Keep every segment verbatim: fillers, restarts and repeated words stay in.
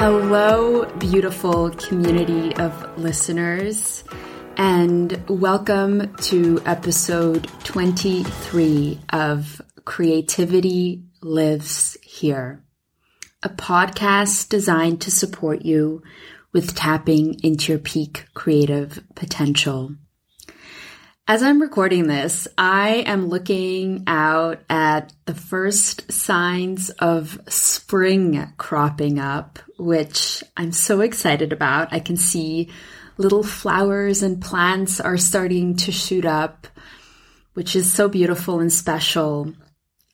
Hello, beautiful community of listeners, and welcome to episode twenty-three of Creativity Lives Here, a podcast designed to support you with tapping into your peak creative potential. As I'm recording this, I am looking out at the first signs of spring cropping up, which I'm so excited about. I can see little flowers and plants are starting to shoot up, which is so beautiful and special.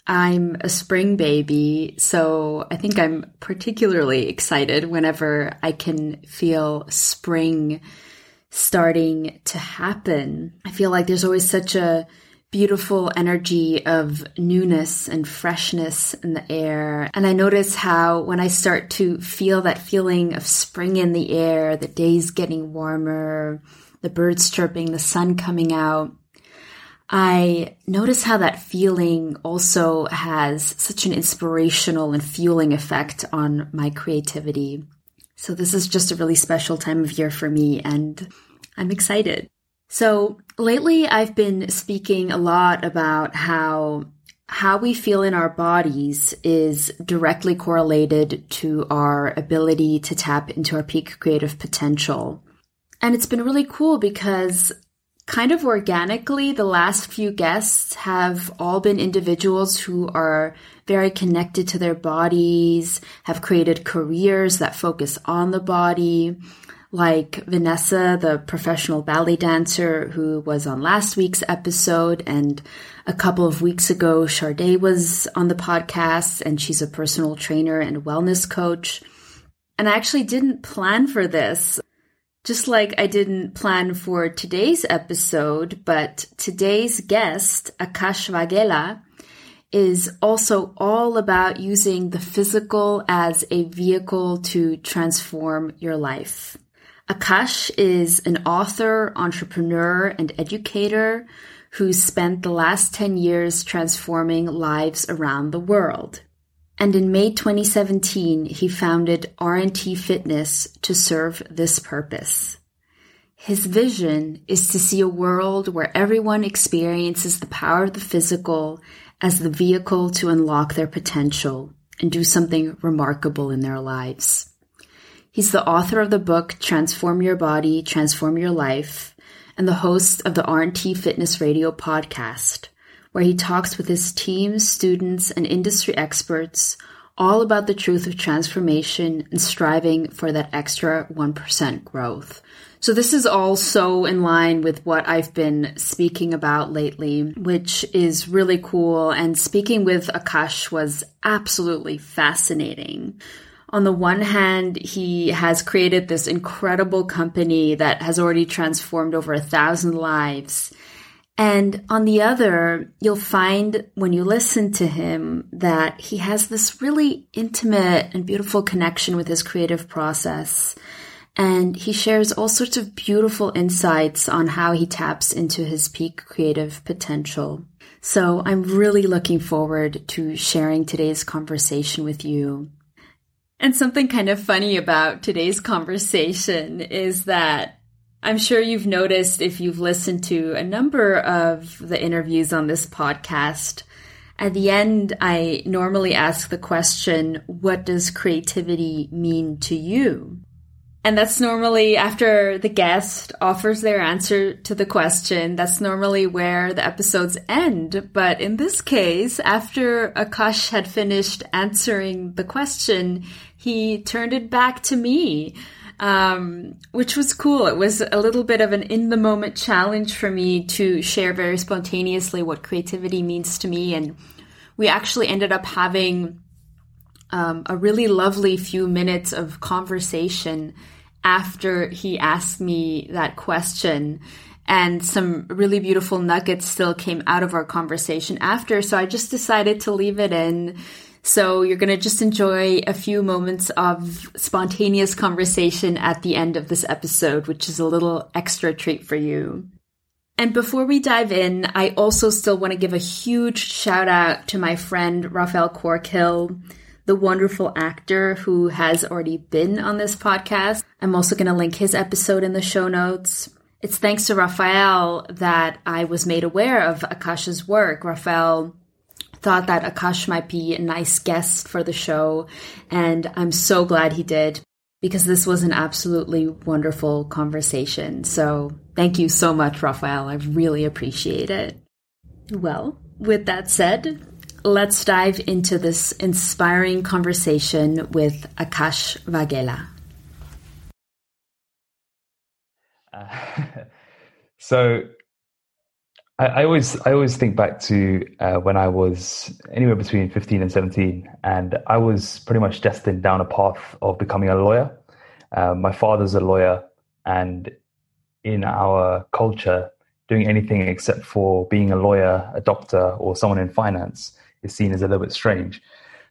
I'm a spring baby, so I think I'm particularly excited whenever I can feel spring starting to happen. I feel like there's always such a beautiful energy of newness and freshness in the air. And I notice how when I start to feel that feeling of spring in the air, the days getting warmer, the birds chirping, the sun coming out, I notice how that feeling also has such an inspirational and fueling effect on my creativity. So this is just a really special time of year for me, and I'm excited. So lately I've been speaking a lot about how how we feel in our bodies is directly correlated to our ability to tap into our peak creative potential. And it's been really cool because kind of organically, the last few guests have all been individuals who are very connected to their bodies, have created careers that focus on the body, like Vanessa, the professional ballet dancer who was on last week's episode, and a couple of weeks ago, Sharday was on the podcast, and she's a personal trainer and wellness coach. And I actually didn't plan for this. Just like I didn't plan for today's episode, but today's guest, Akash Vaghela, is also all about using the physical as a vehicle to transform your life. Akash is an author, entrepreneur, and educator who spent the last ten years transforming lives around the world. And in May twenty seventeen, he founded R N T Fitness to serve this purpose. His vision is to see a world where everyone experiences the power of the physical as the vehicle to unlock their potential and do something remarkable in their lives. He's the author of the book Transform Your Body, Transform Your Life, and the host of the R N T Fitness Radio podcast, where he talks with his team, students, and industry experts all about the truth of transformation and striving for that extra one percent growth. So this is all so in line with what I've been speaking about lately, which is really cool. And speaking with Akash was absolutely fascinating. On the one hand, he has created this incredible company that has already transformed over a thousand lives. And on the other, you'll find when you listen to him that he has this really intimate and beautiful connection with his creative process. And he shares all sorts of beautiful insights on how he taps into his peak creative potential. So I'm really looking forward to sharing today's conversation with you. And something kind of funny about today's conversation is that I'm sure you've noticed if you've listened to a number of the interviews on this podcast, at the end, I normally ask the question, what does creativity mean to you? And that's normally after the guest offers their answer to the question, that's normally where the episodes end. But in this case, after Akash had finished answering the question, he turned it back to me. Um, which was cool. It was a little bit of an in-the-moment challenge for me to share very spontaneously what creativity means to me. And we actually ended up having um, a really lovely few minutes of conversation after he asked me that question. And some really beautiful nuggets still came out of our conversation after. So I just decided to leave it in. So you're going to just enjoy a few moments of spontaneous conversation at the end of this episode, which is a little extra treat for you. And before we dive in, I also still want to give a huge shout out to my friend Raphael Corkhill, the wonderful actor who has already been on this podcast. I'm also going to link his episode in the show notes. It's thanks to Raphael that I was made aware of Akash's work. Raphael thought that Akash might be a nice guest for the show, and I'm so glad he did, because this was an absolutely wonderful conversation. So thank you so much, Raphael. I really appreciate it. Well, with that said, let's dive into this inspiring conversation with Akash Vaghela. Uh, so I, I always I always think back to uh, when I was anywhere between fifteen and seventeen, and I was pretty much destined down a path of becoming a lawyer. Uh, my father's a lawyer, and in our culture, doing anything except for being a lawyer, a doctor, or someone in finance is seen as a little bit strange.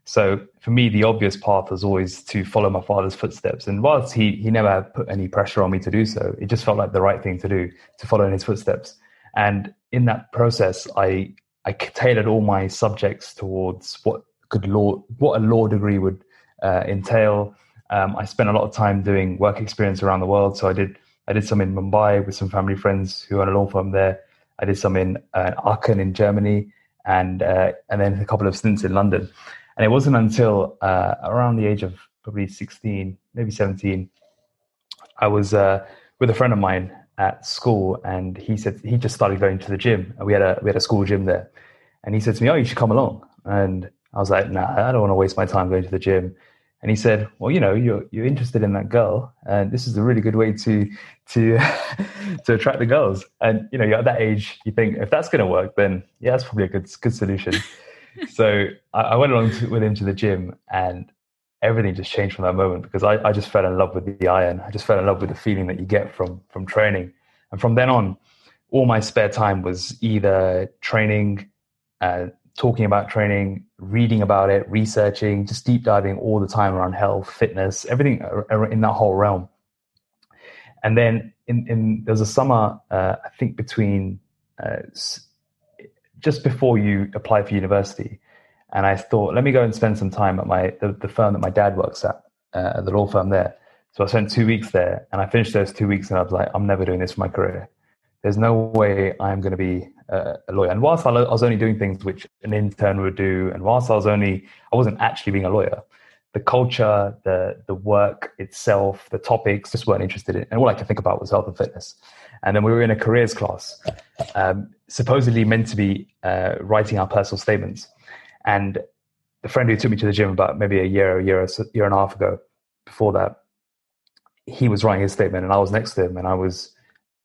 So for me, the obvious path was always to follow my father's footsteps. And whilst he he never put any pressure on me to do so, it just felt like the right thing to do, to follow in his footsteps. And in that process, I I tailored all my subjects towards what could law what a law degree would uh, entail. Um, I spent a lot of time doing work experience around the world. So I did I did some in Mumbai with some family friends who own a law firm there. I did some in uh, Aachen in Germany, and uh, and then a couple of stints in London. And it wasn't until uh, around the age of probably sixteen, maybe seventeen, I was uh, with a friend of mine at school, and he said he just started going to the gym. And we had a we had a school gym there, and he said to me, "Oh, you should come along." And I was like, "Nah, I don't want to waste my time going to the gym." And he said, "Well, you know, you're you're interested in that girl, and this is a really good way to to to attract the girls." And you know, you're at that age, you think if that's going to work, then yeah, that's probably a good good solution. So I went along to, with him to the gym, and everything just changed from that moment, because I, I just fell in love with the iron. I just fell in love with the feeling that you get from from training. And from then on, all my spare time was either training, uh, talking about training, reading about it, researching, just deep diving all the time around health, fitness, everything in that whole realm. And then in, in there was a summer, uh, I think between... Uh, just before you apply for university. And I thought, let me go and spend some time at my the, the firm that my dad works at, uh, the law firm there. So I spent two weeks there, and I finished those two weeks and I was like, I'm never doing this for my career. There's no way I'm going to be uh, a lawyer. And whilst I was only doing things which an intern would do, and whilst I was only, I wasn't actually being a lawyer, the culture, the the work itself, the topics, just weren't interested in. And all I could think about was health and fitness. And then we were in a careers class, um, supposedly meant to be uh, writing our personal statements. And the friend who took me to the gym about maybe a year, a year, a year and a half ago, before that, he was writing his statement, and I was next to him. And I was,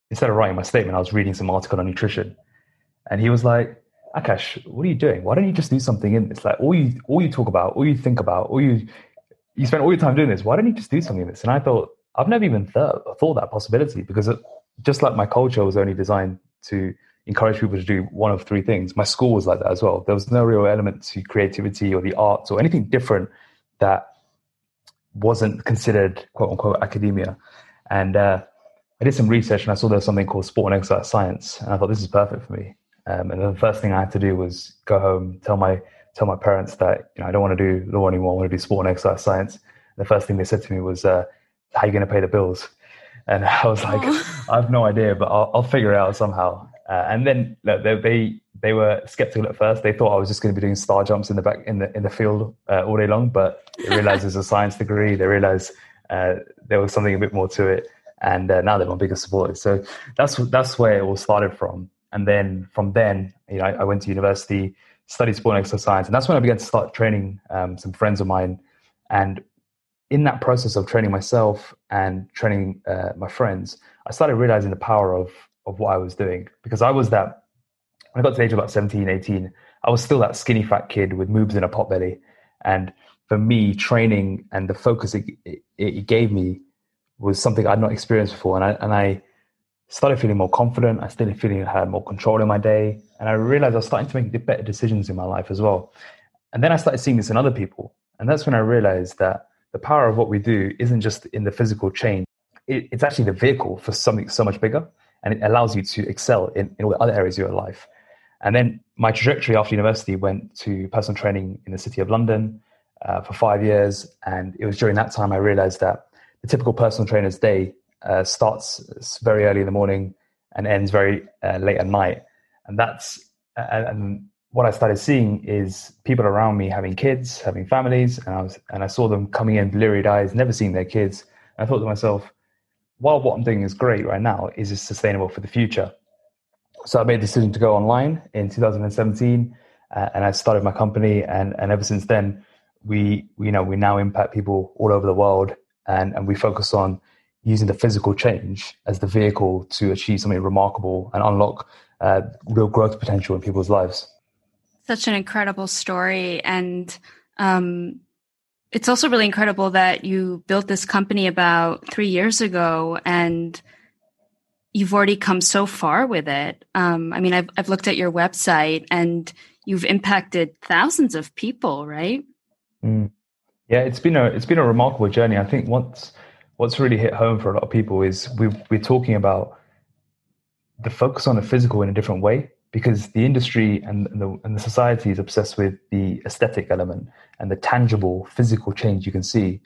instead of writing my statement, I was reading some article on nutrition. And he was like, "Akash, what are you doing? Why don't you just do something in this? Like all you, all you talk about, all you think about, all you, you spend all your time doing this. Why don't you just do something in this?" And I thought, I've never even thought thought that possibility, because it, just like my culture was only designed to encourage people to do one of three things, my school was like that as well. There was no real element to creativity or the arts or anything different that wasn't considered quote unquote academia. And uh, I did some research, and I saw there was something called sport and exercise science, and I thought this is perfect for me. Um, and the first thing I had to do was go home, tell my tell my parents that, you know, I don't want to do law anymore. I want to do sport and exercise science. And the first thing they said to me was, uh, "How are you going to pay the bills?" And I was like, oh. "I have no idea, but I'll, I'll figure it out somehow." Uh, and then look, they, they they were skeptical at first. They thought I was just going to be doing star jumps in the back in the in the field uh, all day long. But they realized it's a science degree. They realized uh, there was something a bit more to it. And uh, now they're my biggest supporters. So that's that's where it all started from. And then from then, you know, I, I went to university, studied sport and exercise science, and that's when I began to start training um, some friends of mine. And in that process of training myself and training uh, my friends, I started realizing the power of of what I was doing, because I was that, when I got to the age of about seventeen, eighteen, I was still that skinny fat kid with moobs in a pot belly. And for me, training and the focus it, it, it gave me was something I'd not experienced before. And I, and I, started feeling more confident. I started feeling I had more control in my day. And I realized I was starting to make better decisions in my life as well. And then I started seeing this in other people. And that's when I realized that the power of what we do isn't just in the physical change. It, it's actually the vehicle for something so much bigger. And it allows you to excel in, in all the other areas of your life. And then my trajectory after university went to personal training in the city of London, uh, for five years. And it was during that time I realized that the typical personal trainer's day uh, starts very early in the morning and ends very uh, late at night. And that's and, and what I started seeing is people around me having kids, having families, and I was and I saw them coming in bleary-eyed eyes, never seeing their kids. And I thought to myself, while what I'm doing is great right now, is this sustainable for the future? So I made the decision to go online in two thousand seventeen, uh, and I started my company. And, and ever since then, we, we you know we now impact people all over the world, and, and we focus on using the physical change as the vehicle to achieve something remarkable and unlock uh, real growth potential in people's lives. Such an incredible story, and um, it's also really incredible that you built this company about three years ago, and you've already come so far with it. Um, I mean, I've I've looked at your website, and you've impacted thousands of people, right? Mm. Yeah, it's been a it's been a remarkable journey. I think what's what's really hit home for a lot of people is we we're talking about the focus on the physical in a different way, because the industry and the and the society is obsessed with the aesthetic element and the tangible physical change you can see.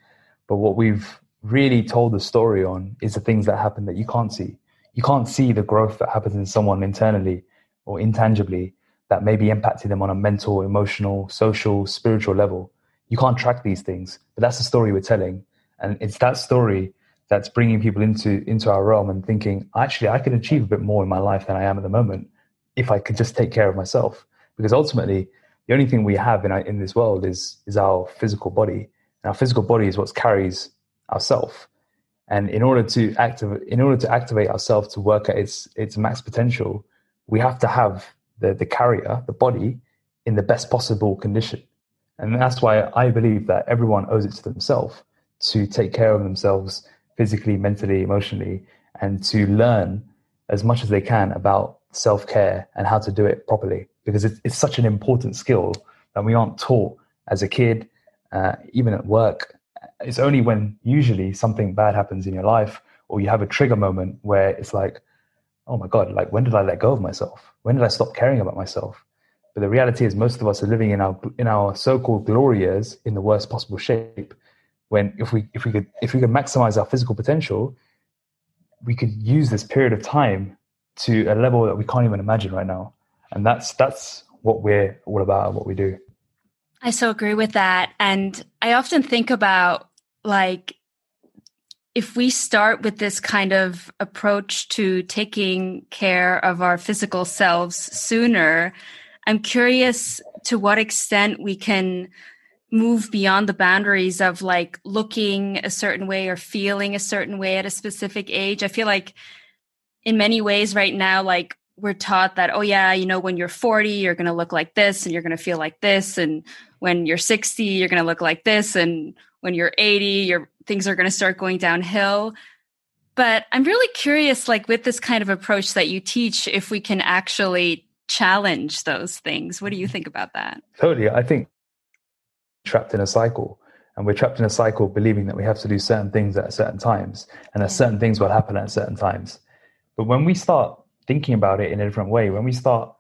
But what we've really told the story on is the things that happen that you can't see. You can't see the growth that happens in someone internally or intangibly that maybe impacted them on a mental, emotional, social, spiritual level. You can't track these things, but that's the story we're telling. And it's that story that's bringing people into, into our realm and thinking, actually, I can achieve a bit more in my life than I am at the moment if I could just take care of myself. Because ultimately, the only thing we have in, our, in this world is, is our physical body. And our physical body is what carries ourself. And in order to active, in order to activate ourselves to work at its its max potential, we have to have the, the carrier, the body, in the best possible condition. And that's why I believe that everyone owes it to themselves to take care of themselves physically, mentally, emotionally, and to learn as much as they can about self-care and how to do it properly. Because it's, it's such an important skill that we aren't taught as a kid, uh, even at work. It's only when usually something bad happens in your life or you have a trigger moment where it's like, oh my God, like when did I let go of myself? When did I stop caring about myself? But the reality is most of us are living in our in our so-called glory years in the worst possible shape. When if we if we could if we could maximize our physical potential, we could use this period of time to a level that we can't even imagine right now. And that's that's what we're all about and what we do. I so agree with that. And I often think about, like, if we start with this kind of approach to taking care of our physical selves sooner, I'm curious to what extent we can move beyond the boundaries of, like, looking a certain way or feeling a certain way at a specific age. I feel like in many ways right now, like, we're taught that, oh yeah, you know, when you're forty, you're going to look like this and you're going to feel like this. And when you're sixty, you're going to look like this. And when you're eighty, your things are going to start going downhill. But I'm really curious, like with this kind of approach that you teach, if we can actually challenge those things. What do you think about that? Totally. I think trapped in a cycle, and we're trapped in a cycle believing that we have to do certain things at certain times and that yeah. certain things will happen at certain times. But when we start thinking about it in a different way, when we start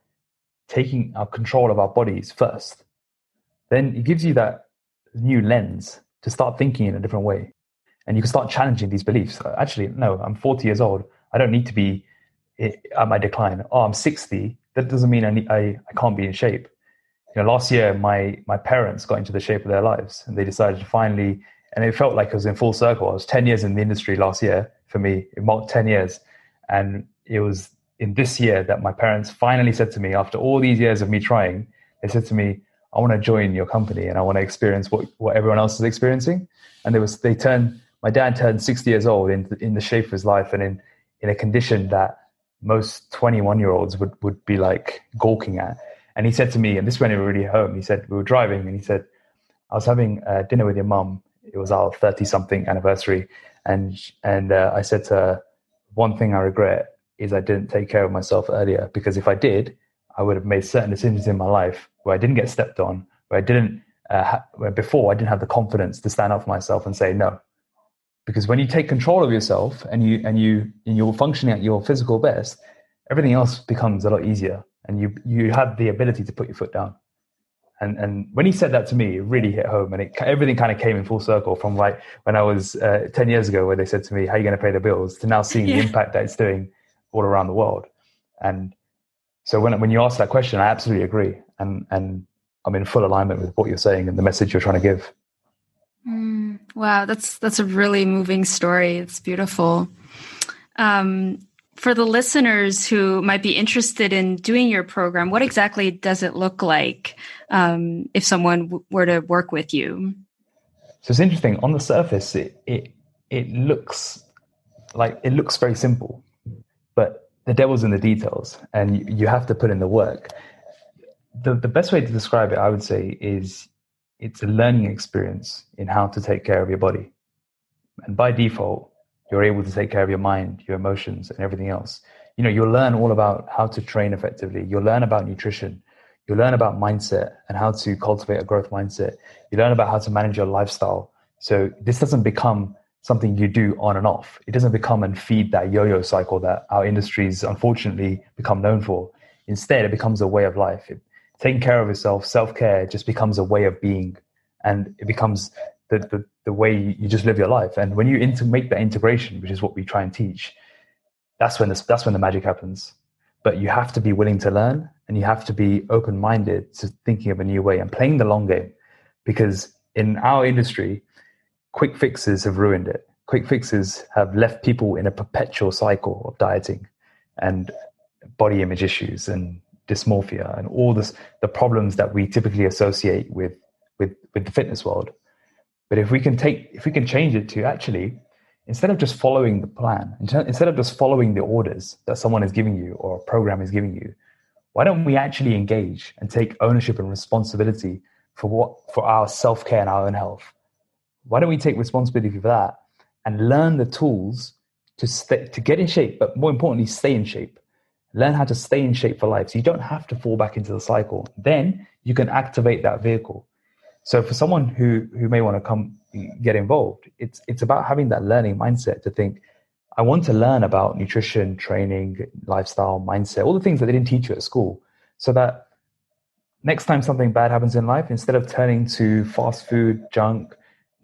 taking our control of our bodies first, then it gives you that new lens to start thinking in a different way. And you can start challenging these beliefs. Actually, no, I'm forty years old. I don't need to be at my decline. Oh, I'm sixty. That doesn't mean I need, I, I can't be in shape. You know, last year, my, my parents got into the shape of their lives and they decided to finally, and it felt like I was in full circle. I was ten years in the industry last year for me. It marked ten years. And it was in this year that my parents finally said to me, after all these years of me trying, they said to me, I want to join your company and I want to experience what, what everyone else is experiencing. And there was, they turned, my dad turned sixty years old in, in the shape of his life and in, in a condition that most twenty-one year olds would, would be like gawking at. And he said to me, and this went really home, he said, we were driving and he said, I was having uh, dinner with your mum. It was our thirty something anniversary. And, and uh, I said to her, one thing I regret is I didn't take care of myself earlier, because if I did, I would have made certain decisions in my life where I didn't get stepped on, where I didn't, uh, ha- where before I didn't have the confidence to stand up for myself and say no. Because when you take control of yourself and you and you and you're functioning at your physical best, everything else becomes a lot easier, and you you have the ability to put your foot down. And and when he said that to me, it really hit home, and it, everything kind of came in full circle from like when I was uh, ten years ago, where they said to me, how are you going to pay the bills, to now seeing yeah. the impact that it's doing all around the world. And so when when you ask that question, I absolutely agree. And, and I'm in full alignment with what you're saying and the message you're trying to give. Mm, wow. That's, that's a really moving story. It's beautiful. Um, for the listeners who might be interested in doing your program, what exactly does it look like um, if someone w- were to work with you? So it's interesting. On the surface, it, it it looks like it looks very simple, but the devil's in the details, and you, you have to put in the work. The the best way to describe it, I would say, is it's a learning experience in how to take care of your body, and by default, you're able to take care of your mind, your emotions, and everything else. You know, you'll learn all about how to train effectively. You'll learn about nutrition. You'll learn about mindset and how to cultivate a growth mindset. You learn about how to manage your lifestyle. So this doesn't become something you do on and off. It doesn't become and feed that yo-yo cycle that our industries unfortunately become known for. Instead, it becomes a way of life. It, taking care of yourself, self-care, just becomes a way of being, and it becomes The, the, the way you just live your life. And when you inter- make that integration, which is what we try and teach, that's when the, that's when the magic happens. But you have to be willing to learn, and you have to be open-minded to thinking of a new way and playing the long game, because in our industry, quick fixes have ruined it. Quick fixes have left people in a perpetual cycle of dieting and body image issues and dysmorphia and all this, the problems that we typically associate with, with, with the fitness world. But if we can take, if we can change it to actually, instead of just following the plan, instead of just following the orders that someone is giving you or a program is giving you, why don't we actually engage and take ownership and responsibility for what, for our self-care and our own health? Why don't we take responsibility for that and learn the tools to stay, to get in shape, but more importantly, stay in shape. Learn how to stay in shape for life, so you don't have to fall back into the cycle. Then you can activate that vehicle. So for someone who, who may want to come get involved, it's it's about having that learning mindset to think, I want to learn about nutrition, training, lifestyle, mindset, all the things that they didn't teach you at school, so that next time something bad happens in life, instead of turning to fast food, junk,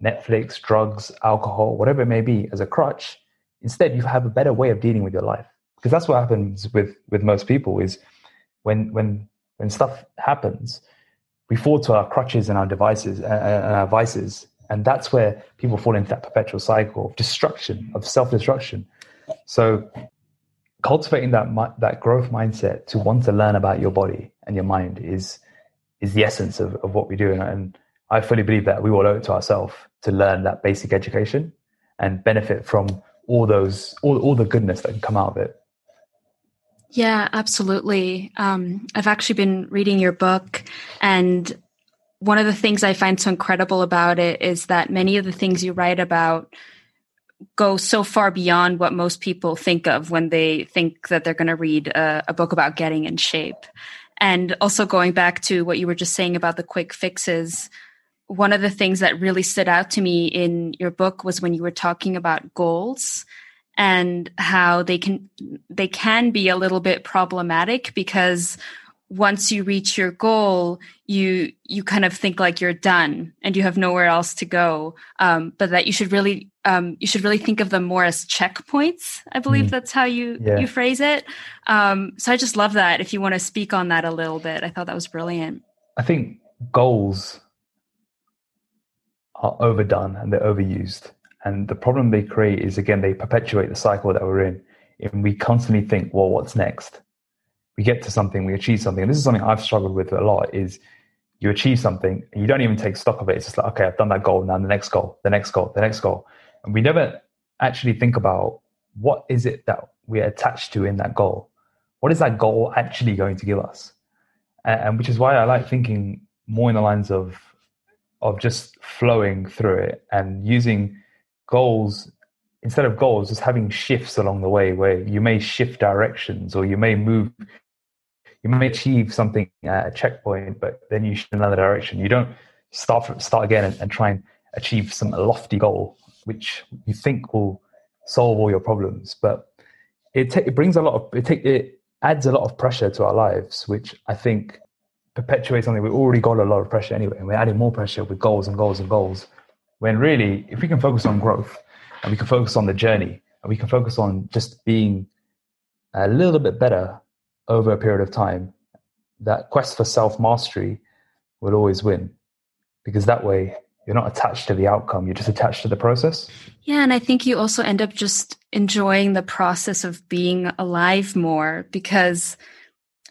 Netflix, drugs, alcohol, whatever it may be as a crutch, instead you have a better way of dealing with your life. Because that's what happens with, with most people is when when when stuff happens, we fall to our crutches and our devices uh, and our vices. And that's where people fall into that perpetual cycle of destruction, of self-destruction. So cultivating that that growth mindset to want to learn about your body and your mind is is the essence of, of what we do. And, and I fully believe that we all owe it to ourselves to learn that basic education and benefit from all those all, all the goodness that can come out of it. Yeah, absolutely. Um, I've actually been reading your book, and one of the things I find so incredible about it is that many of the things you write about go so far beyond what most people think of when they think that they're going to read a, a book about getting in shape. And also going back to what you were just saying about the quick fixes, one of the things that really stood out to me in your book was when you were talking about goals and how they can they can be a little bit problematic, because once you reach your goal, you you kind of think like you're done and you have nowhere else to go. Um, but that you should really um, you should really think of them more as checkpoints. I believe mm. that's how you yeah. you phrase it. Um, so I just love that. If you want to speak on that a little bit, I thought that was brilliant. I think goals are overdone and they're overused. And the problem they create is, again, they perpetuate the cycle that we're in. And we constantly think, well, what's next? We get to something, we achieve something. And this is something I've struggled with a lot, is you achieve something and you don't even take stock of it. It's just like, okay, I've done that goal, now the next goal, the next goal, the next goal. And we never actually think about what is it that we're attached to in that goal? What is that goal actually going to give us? And, and which is why I like thinking more in the lines of of just flowing through it and using goals, instead of goals, just having shifts along the way where you may shift directions, or you may move, you may achieve something at a checkpoint, but then you shift in another direction. You don't start from, start again and, and try and achieve some lofty goal, which you think will solve all your problems. But it, ta- it brings a lot of, it, ta- it adds a lot of pressure to our lives, which I think perpetuate something. We've already got a lot of pressure anyway, and we're adding more pressure with goals and goals and goals. When really, if we can focus on growth, and we can focus on the journey, and we can focus on just being a little bit better over a period of time, that quest for self-mastery will always win, because that way you're not attached to the outcome. You're just attached to the process. Yeah. And I think you also end up just enjoying the process of being alive more, because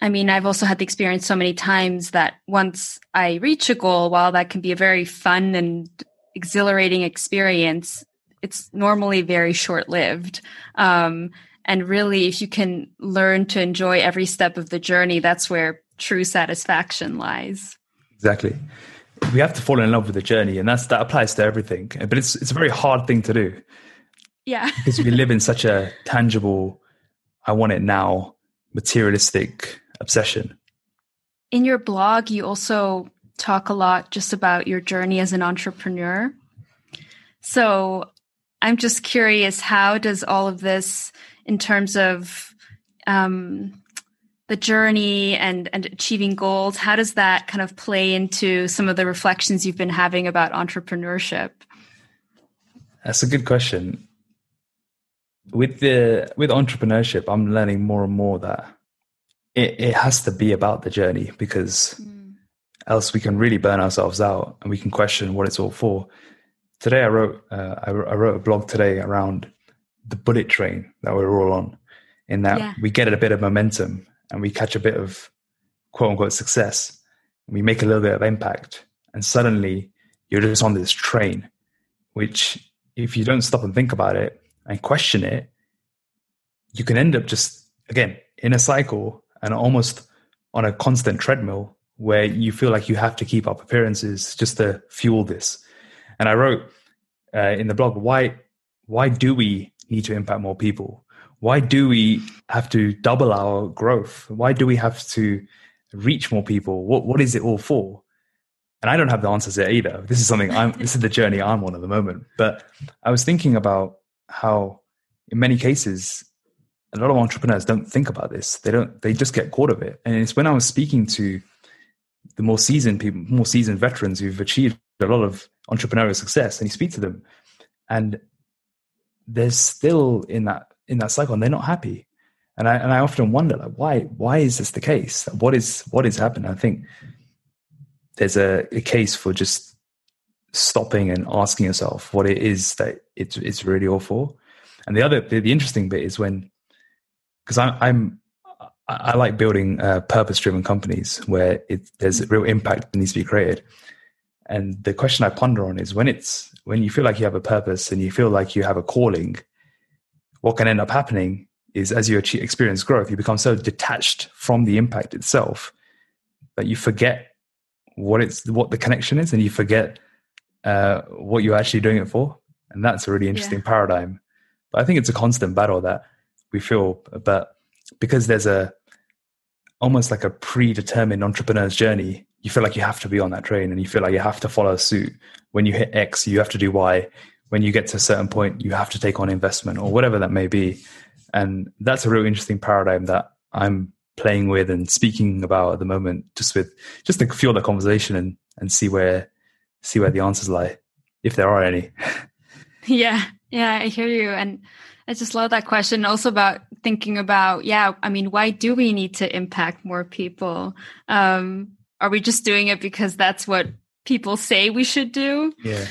I mean, I've also had the experience so many times that once I reach a goal, while that can be a very fun and exhilarating experience, it's normally very short-lived. Um, and really, if you can learn to enjoy every step of the journey, that's where true satisfaction lies. Exactly. We have to fall in love with the journey, and that's that applies to everything. But it's it's a very hard thing to do. Yeah. Because we live in such a tangible, I want it now, materialistic obsession. In your blog, you also talk a lot just about your journey as an entrepreneur. So I'm just curious, how does all of this in terms of um, the journey and, and achieving goals, how does that kind of play into some of the reflections you've been having about entrepreneurship? That's a good question. With the with entrepreneurship, I'm learning more and more that it, it has to be about the journey, because mm. else we can really burn ourselves out and we can question what it's all for. Today, I wrote uh, I, I wrote a blog today around the bullet train that we're all on, in that yeah. we get a bit of momentum and we catch a bit of quote unquote success, and we make a little bit of impact, and suddenly you're just on this train, which if you don't stop and think about it and question it, you can end up just, again, in a cycle and almost on a constant treadmill where you feel like you have to keep up appearances just to fuel this. And I wrote uh, in the blog, why why do we need to impact more people? Why do we have to double our growth? Why do we have to reach more people? What what is it all for? And I don't have the answers there either. This is something I'm. This is the journey I'm on at the moment. But I was thinking about how, in many cases, a lot of entrepreneurs don't think about this. They don't. They just get caught of it. And it's when I was speaking to the more seasoned people, more seasoned veterans who've achieved a lot of entrepreneurial success, and you speak to them and they're still in that in that cycle and they're not happy. And I and I often wonder, like, why why is this the case? What is what is happening? I think there's a, a case for just stopping and asking yourself what it is that it's it's really all for. And the other the, the interesting bit is when, because I'm I'm I like building uh, purpose-driven companies where it, there's a real impact that needs to be created. And the question I ponder on is when it's when you feel like you have a purpose and you feel like you have a calling, what can end up happening is as you achieve, experience growth, you become so detached from the impact itself that you forget what it's what the connection is, and you forget uh, what you're actually doing it for. And that's a really interesting yeah. paradigm. But I think it's a constant battle that we feel, but because there's a almost like a predetermined entrepreneur's journey. You feel like you have to be on that train and you feel like you have to follow suit. When you hit X, you have to do Y. When you get to a certain point, you have to take on investment or whatever that may be. And that's a real interesting paradigm that I'm playing with and speaking about at the moment, just with just to fuel the conversation and, and see where see where the answers lie, if there are any. Yeah, yeah, I hear you. And I just love that question also about thinking about, yeah, I mean, why do we need to impact more people? Um Are we just doing it because that's what people say we should do? Yeah.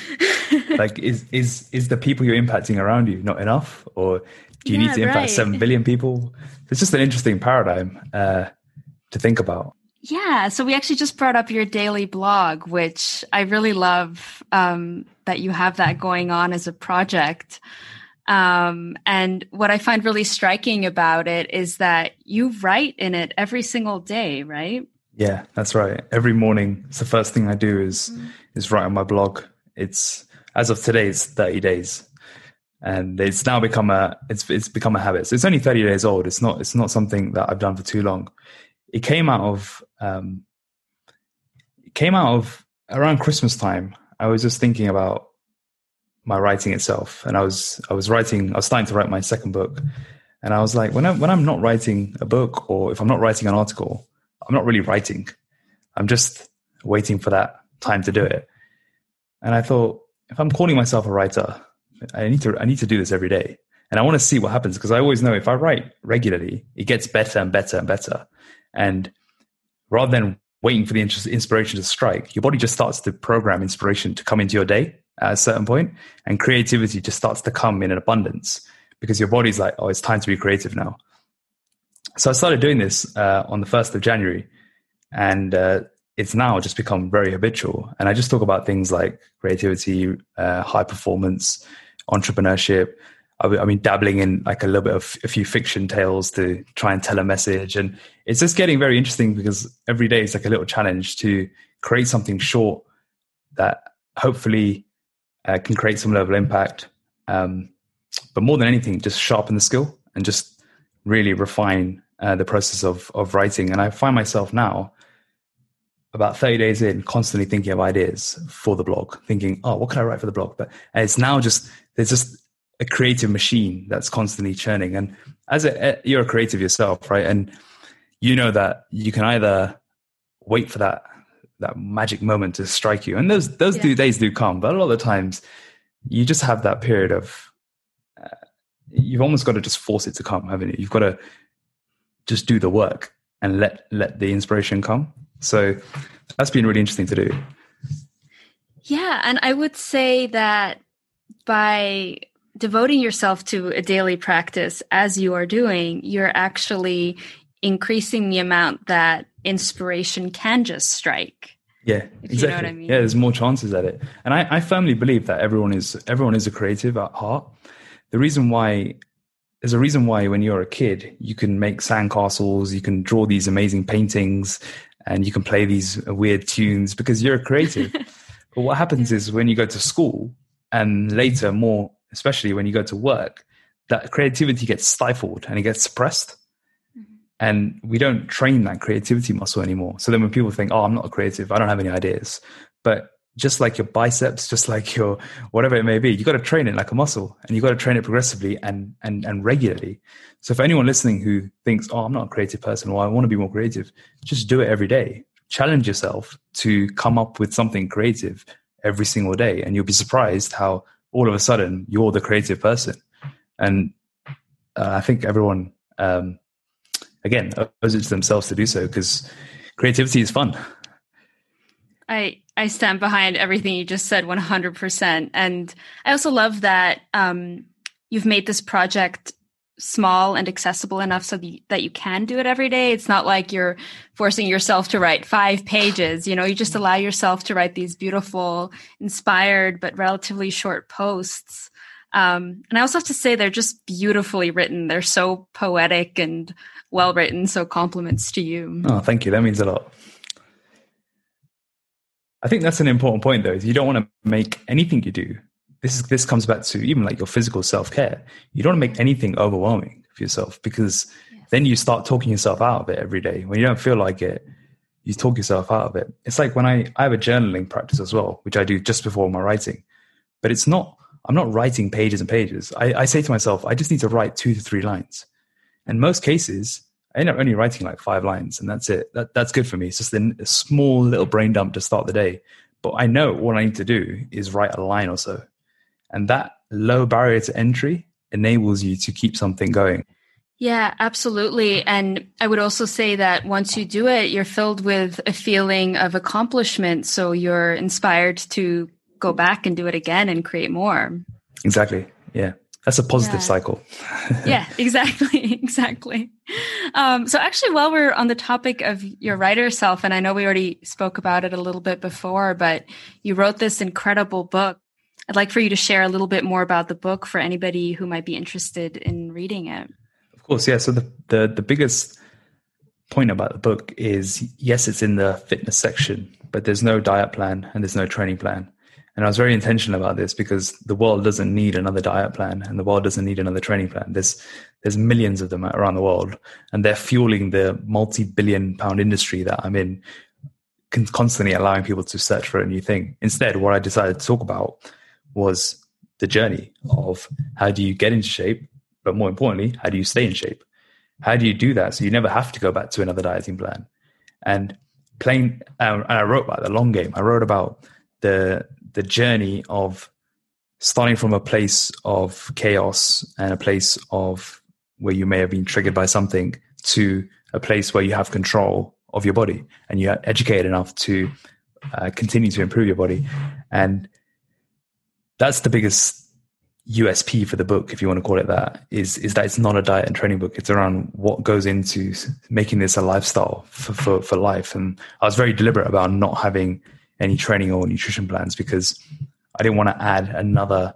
Like, is is is the people you're impacting around you not enough? Or do you yeah, need to impact right. seven billion people? It's just an interesting paradigm uh, to think about. Yeah. So we actually just brought up your daily blog, which I really love um, that you have that going on as a project. Um, and what I find really striking about it is that you write in it every single day, right? Yeah, that's right. Every morning, it's the first thing I do is mm. is write on my blog. It's as of today, it's thirty days, and it's now become a it's it's become a habit. So it's only thirty days old. It's not it's not something that I've done for too long. It came out of um, it came out of around Christmas time. I was just thinking about my writing itself, and I was I was writing. I was starting to write my second book, and I was like, when I when I'm not writing a book, or if I'm not writing an article, I'm not really writing. I'm just waiting for that time to do it. And I thought, if I'm calling myself a writer, I need to I need to do this every day. And I want to see what happens, because I always know if I write regularly, it gets better and better and better. And rather than waiting for the inspiration to strike, your body just starts to program inspiration to come into your day at a certain point, and creativity just starts to come in an abundance, because your body's like, oh, it's time to be creative now. So I started doing this uh, on the first of January, and uh, it's now just become very habitual. And I just talk about things like creativity, uh, high performance, entrepreneurship. I mean, dabbling in like a little bit of a few fiction tales to try and tell a message. And it's just getting very interesting, because every day is like a little challenge to create something short that hopefully uh, can create some level of impact. Um, but more than anything, just sharpen the skill and just really refine uh, the process of, of writing. And I find myself now about thirty days in, constantly thinking of ideas for the blog, thinking, oh, what could I write for the blog? But and it's now just, there's just a creative machine that's constantly churning. And as a, you're a creative yourself, right? And you know that you can either wait for that, that magic moment to strike you. And those, those yeah. do, days do come, but a lot of the times you just have that period of, uh, you've almost got to just force it to come, haven't you? You've got to just do the work and let, let the inspiration come. So that's been really interesting to do. Yeah. And I would say that by devoting yourself to a daily practice as you are doing, you're actually increasing the amount that inspiration can just strike. Yeah, exactly. You know what I mean? Yeah, there's more chances at it. And I, I firmly believe that everyone is everyone is a creative at heart. The reason why, there's a reason why when you're a kid, you can make sandcastles, you can draw these amazing paintings, and you can play these weird tunes, because you're a creative. But what happens is when you go to school and later more, especially when you go to work, that creativity gets stifled and it gets suppressed. Mm-hmm. And we don't train that creativity muscle anymore. So then when people think, oh, I'm not a creative, I don't have any ideas. But just like your biceps, just like your whatever it may be, you got to train it like a muscle, and you got to train it progressively and, and, and regularly. So for anyone listening who thinks, oh, I'm not a creative person, or I want to be more creative, just do it every day. Challenge yourself to come up with something creative every single day. And you'll be surprised how all of a sudden you're the creative person. And uh, I think everyone, um, again, owes it to themselves to do so, because creativity is fun. I, I stand behind everything you just said one hundred percent. And I also love that um, you've made this project small and accessible enough so that you can do it every day. It's not like you're forcing yourself to write five pages. You know, you just allow yourself to write these beautiful, inspired, but relatively short posts. Um, and I also have to say they're just beautifully written. They're so poetic and well written. So compliments to you. Oh, thank you. That means a lot. I think that's an important point, though, is you don't want to make anything you do. This is, this comes back to even like your physical self-care. You don't want to make anything overwhelming for yourself, because yes. then you start talking yourself out of it every day. When you don't feel like it, you talk yourself out of it. It's like when I, I have a journaling practice as well, which I do just before my writing, but it's not, I'm not writing pages and pages. I, I say to myself, I just need to write two to three lines. In most cases, I end up only writing like five lines, and that's it. That, that's good for me. It's just a small little brain dump to start the day. But I know what I need to do is write a line or so. And that low barrier to entry enables you to keep something going. Yeah, absolutely. And I would also say that once you do it, you're filled with a feeling of accomplishment. So you're inspired to go back and do it again and create more. Exactly. Yeah. That's a positive yeah. cycle. Yeah, exactly. Exactly. Um, so actually, while we're on the topic of your writer self, and I know we already spoke about it a little bit before, but you wrote this incredible book. I'd like for you to share a little bit more about the book for anybody who might be interested in reading it. Of course, yeah. So the, the, the biggest point about the book is, yes, it's in the fitness section, but there's no diet plan and there's no training plan. And I was very intentional about this, because the world doesn't need another diet plan and the world doesn't need another training plan. There's there's millions of them around the world, and they're fueling the multi-billion pound industry that I'm in, con- constantly allowing people to search for a new thing. Instead, what I decided to talk about was the journey of how do you get into shape, but more importantly, how do you stay in shape? How do you do that so you never have to go back to another dieting plan? And playing, uh, and I wrote about the long game. I wrote about the the journey of starting from a place of chaos and a place of where you may have been triggered by something to a place where you have control of your body and you're educated enough to uh, continue to improve your body. And that's the biggest U S P for the book, if you want to call it that, is is that it's not a diet and training book. It's around what goes into making this a lifestyle for, for, for life. And I was very deliberate about not having any training or nutrition plans because I didn't want to add another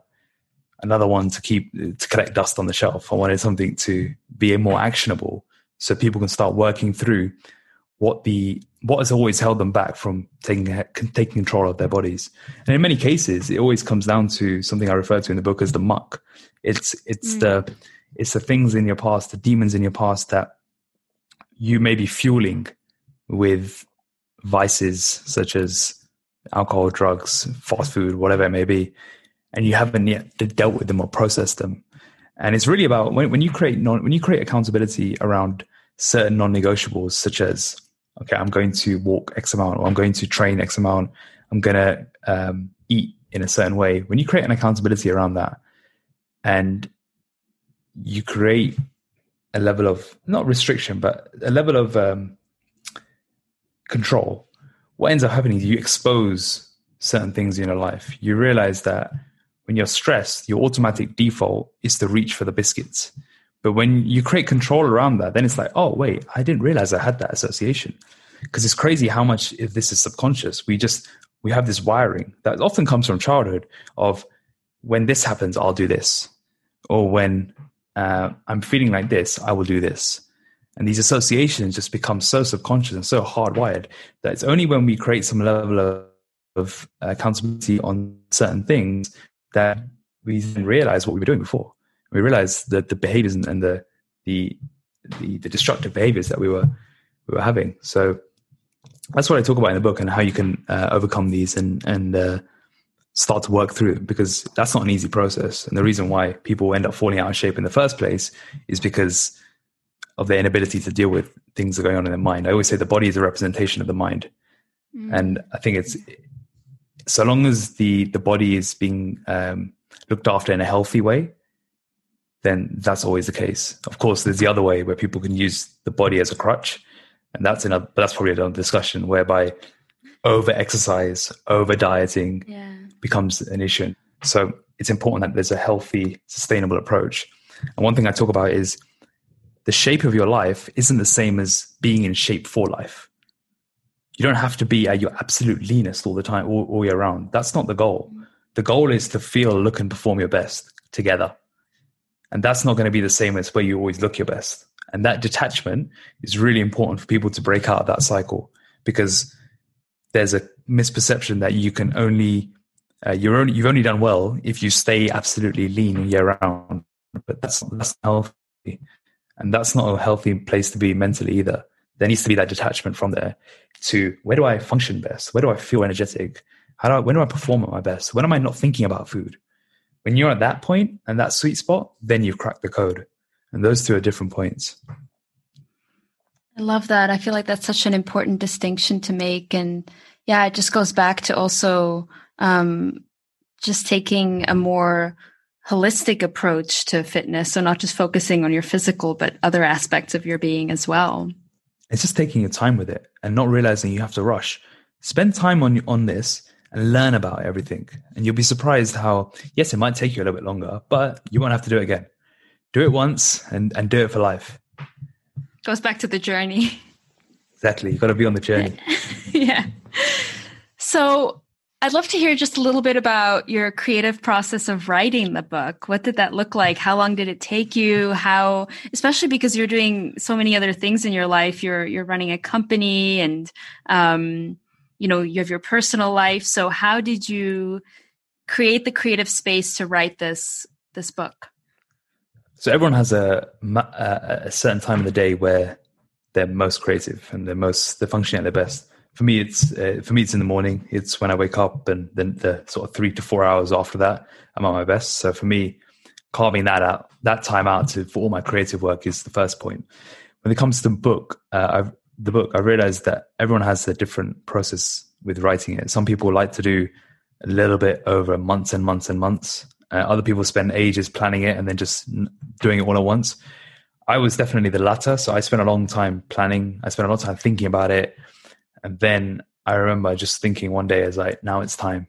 another one to keep to collect dust on the shelf. I wanted something to be more actionable so people can start working through what the what has always held them back from taking taking control of their bodies. And in many cases, it always comes down to something I refer to in the book as the muck. It's it's mm. the it's the things in your past, the demons in your past that you may be fueling with vices such as alcohol, drugs, fast food, whatever it may be, and you haven't yet dealt with them or processed them. And it's really about when, when you create non, when you create accountability around certain non-negotiables, such as, okay, I'm going to walk X amount, or I'm going to train X amount, I'm going to um, eat in a certain way. When you create an accountability around that and you create a level of, not restriction, but a level of um, control, what ends up happening is you expose certain things in your life. You realize that when you're stressed, your automatic default is to reach for the biscuits. But when you create control around that, then it's like, oh, wait, I didn't realize I had that association. Because it's crazy how much if this is subconscious. We just, we have this wiring that often comes from childhood of when this happens, I'll do this. Or when uh, I'm feeling like this, I will do this. And these associations just become so subconscious and so hardwired that it's only when we create some level of, of accountability on certain things that we then realize what we were doing before. We realized that the behaviors and the, the the the destructive behaviors that we were we were having. So that's what I talk about in the book and how you can uh, overcome these and and uh, start to work through them, because that's not an easy process. And the reason why people end up falling out of shape in the first place is because of their inability to deal with things that are going on in their mind. I always say the body is a representation of the mind, mm. and I think it's so long as the the body is being um, looked after in a healthy way, then that's always the case. Of course, there's the other way where people can use the body as a crutch, and that's another. That's probably another discussion whereby over exercise, over dieting yeah. becomes an issue. So it's important that there's a healthy, sustainable approach. And one thing I talk about is the shape of your life isn't the same as being in shape for life. You don't have to be at your absolute leanest all the time, all, all year round. That's not the goal. The goal is to feel, look, and perform your best together. And that's not going to be the same as where you always look your best. And that detachment is really important for people to break out of that cycle, because there's a misperception that you can only, uh, you're only, you've only done well if you stay absolutely lean year round, but that's, that's not healthy. And that's not a healthy place to be mentally either. There needs to be that detachment from there to where do I function best? Where do I feel energetic? How do I, when do I perform at my best? When am I not thinking about food? When you're at that point and that sweet spot, then you've cracked the code. And those two are different points. I love that. I feel like that's such an important distinction to make. And yeah, it just goes back to also um, just taking a more holistic approach to fitness. So not just focusing on your physical, but other aspects of your being as well. It's just taking your time with it and not realizing you have to rush. Spend time on on this and learn about everything. And you'll be surprised how, yes, it might take you a little bit longer, but you won't have to do it again. Do it once and, and do it for life. Goes back to the journey. Exactly. You've got to be on the journey. Yeah. So I'd love to hear just a little bit about your creative process of writing the book. What did that look like? How long did it take you? How, especially because you're doing so many other things in your life. You're, you're running a company and, um, you know, you have your personal life. So how did you create the creative space to write this, this book? So everyone has a, a certain time of the day where they're most creative and they're most, they're functioning at their best. For me, it's, uh, for me, it's in the morning. It's when I wake up, and then the sort of three to four hours after that, I'm at my best. So for me, carving that out, that time out to, for all my creative work is the first point. When it comes to the book, uh, I've, the book, I realized that everyone has a different process with writing it. Some people like to do a little bit over months and months and months. Uh, other people spend ages planning it and then just doing it all at once. I was definitely the latter. So I spent a long time planning. I spent a long time thinking about it. And then I remember just thinking one day, I was like, now it's time.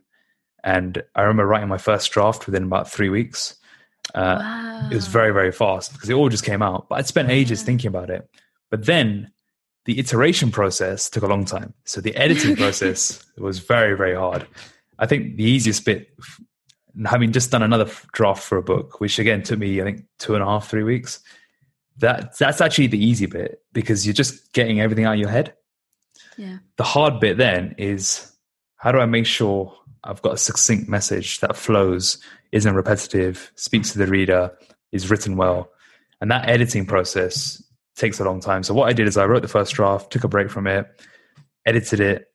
And I remember writing my first draft within about three weeks. Uh, wow. It was very, very fast because it all just came out. But I'd spent ages yeah. thinking about it. But then the iteration process took a long time. So the editing process was very, very hard. I think the easiest bit, having just done another draft for a book, which again took me, I think, two and a half, three weeks. That that's actually the easy bit because you're just getting everything out of your head. Yeah. The hard bit then is how do I make sure I've got a succinct message that flows, isn't repetitive, speaks to the reader, is written well. And that editing process takes a long time. So what I did is I wrote the first draft, took a break from it, edited it.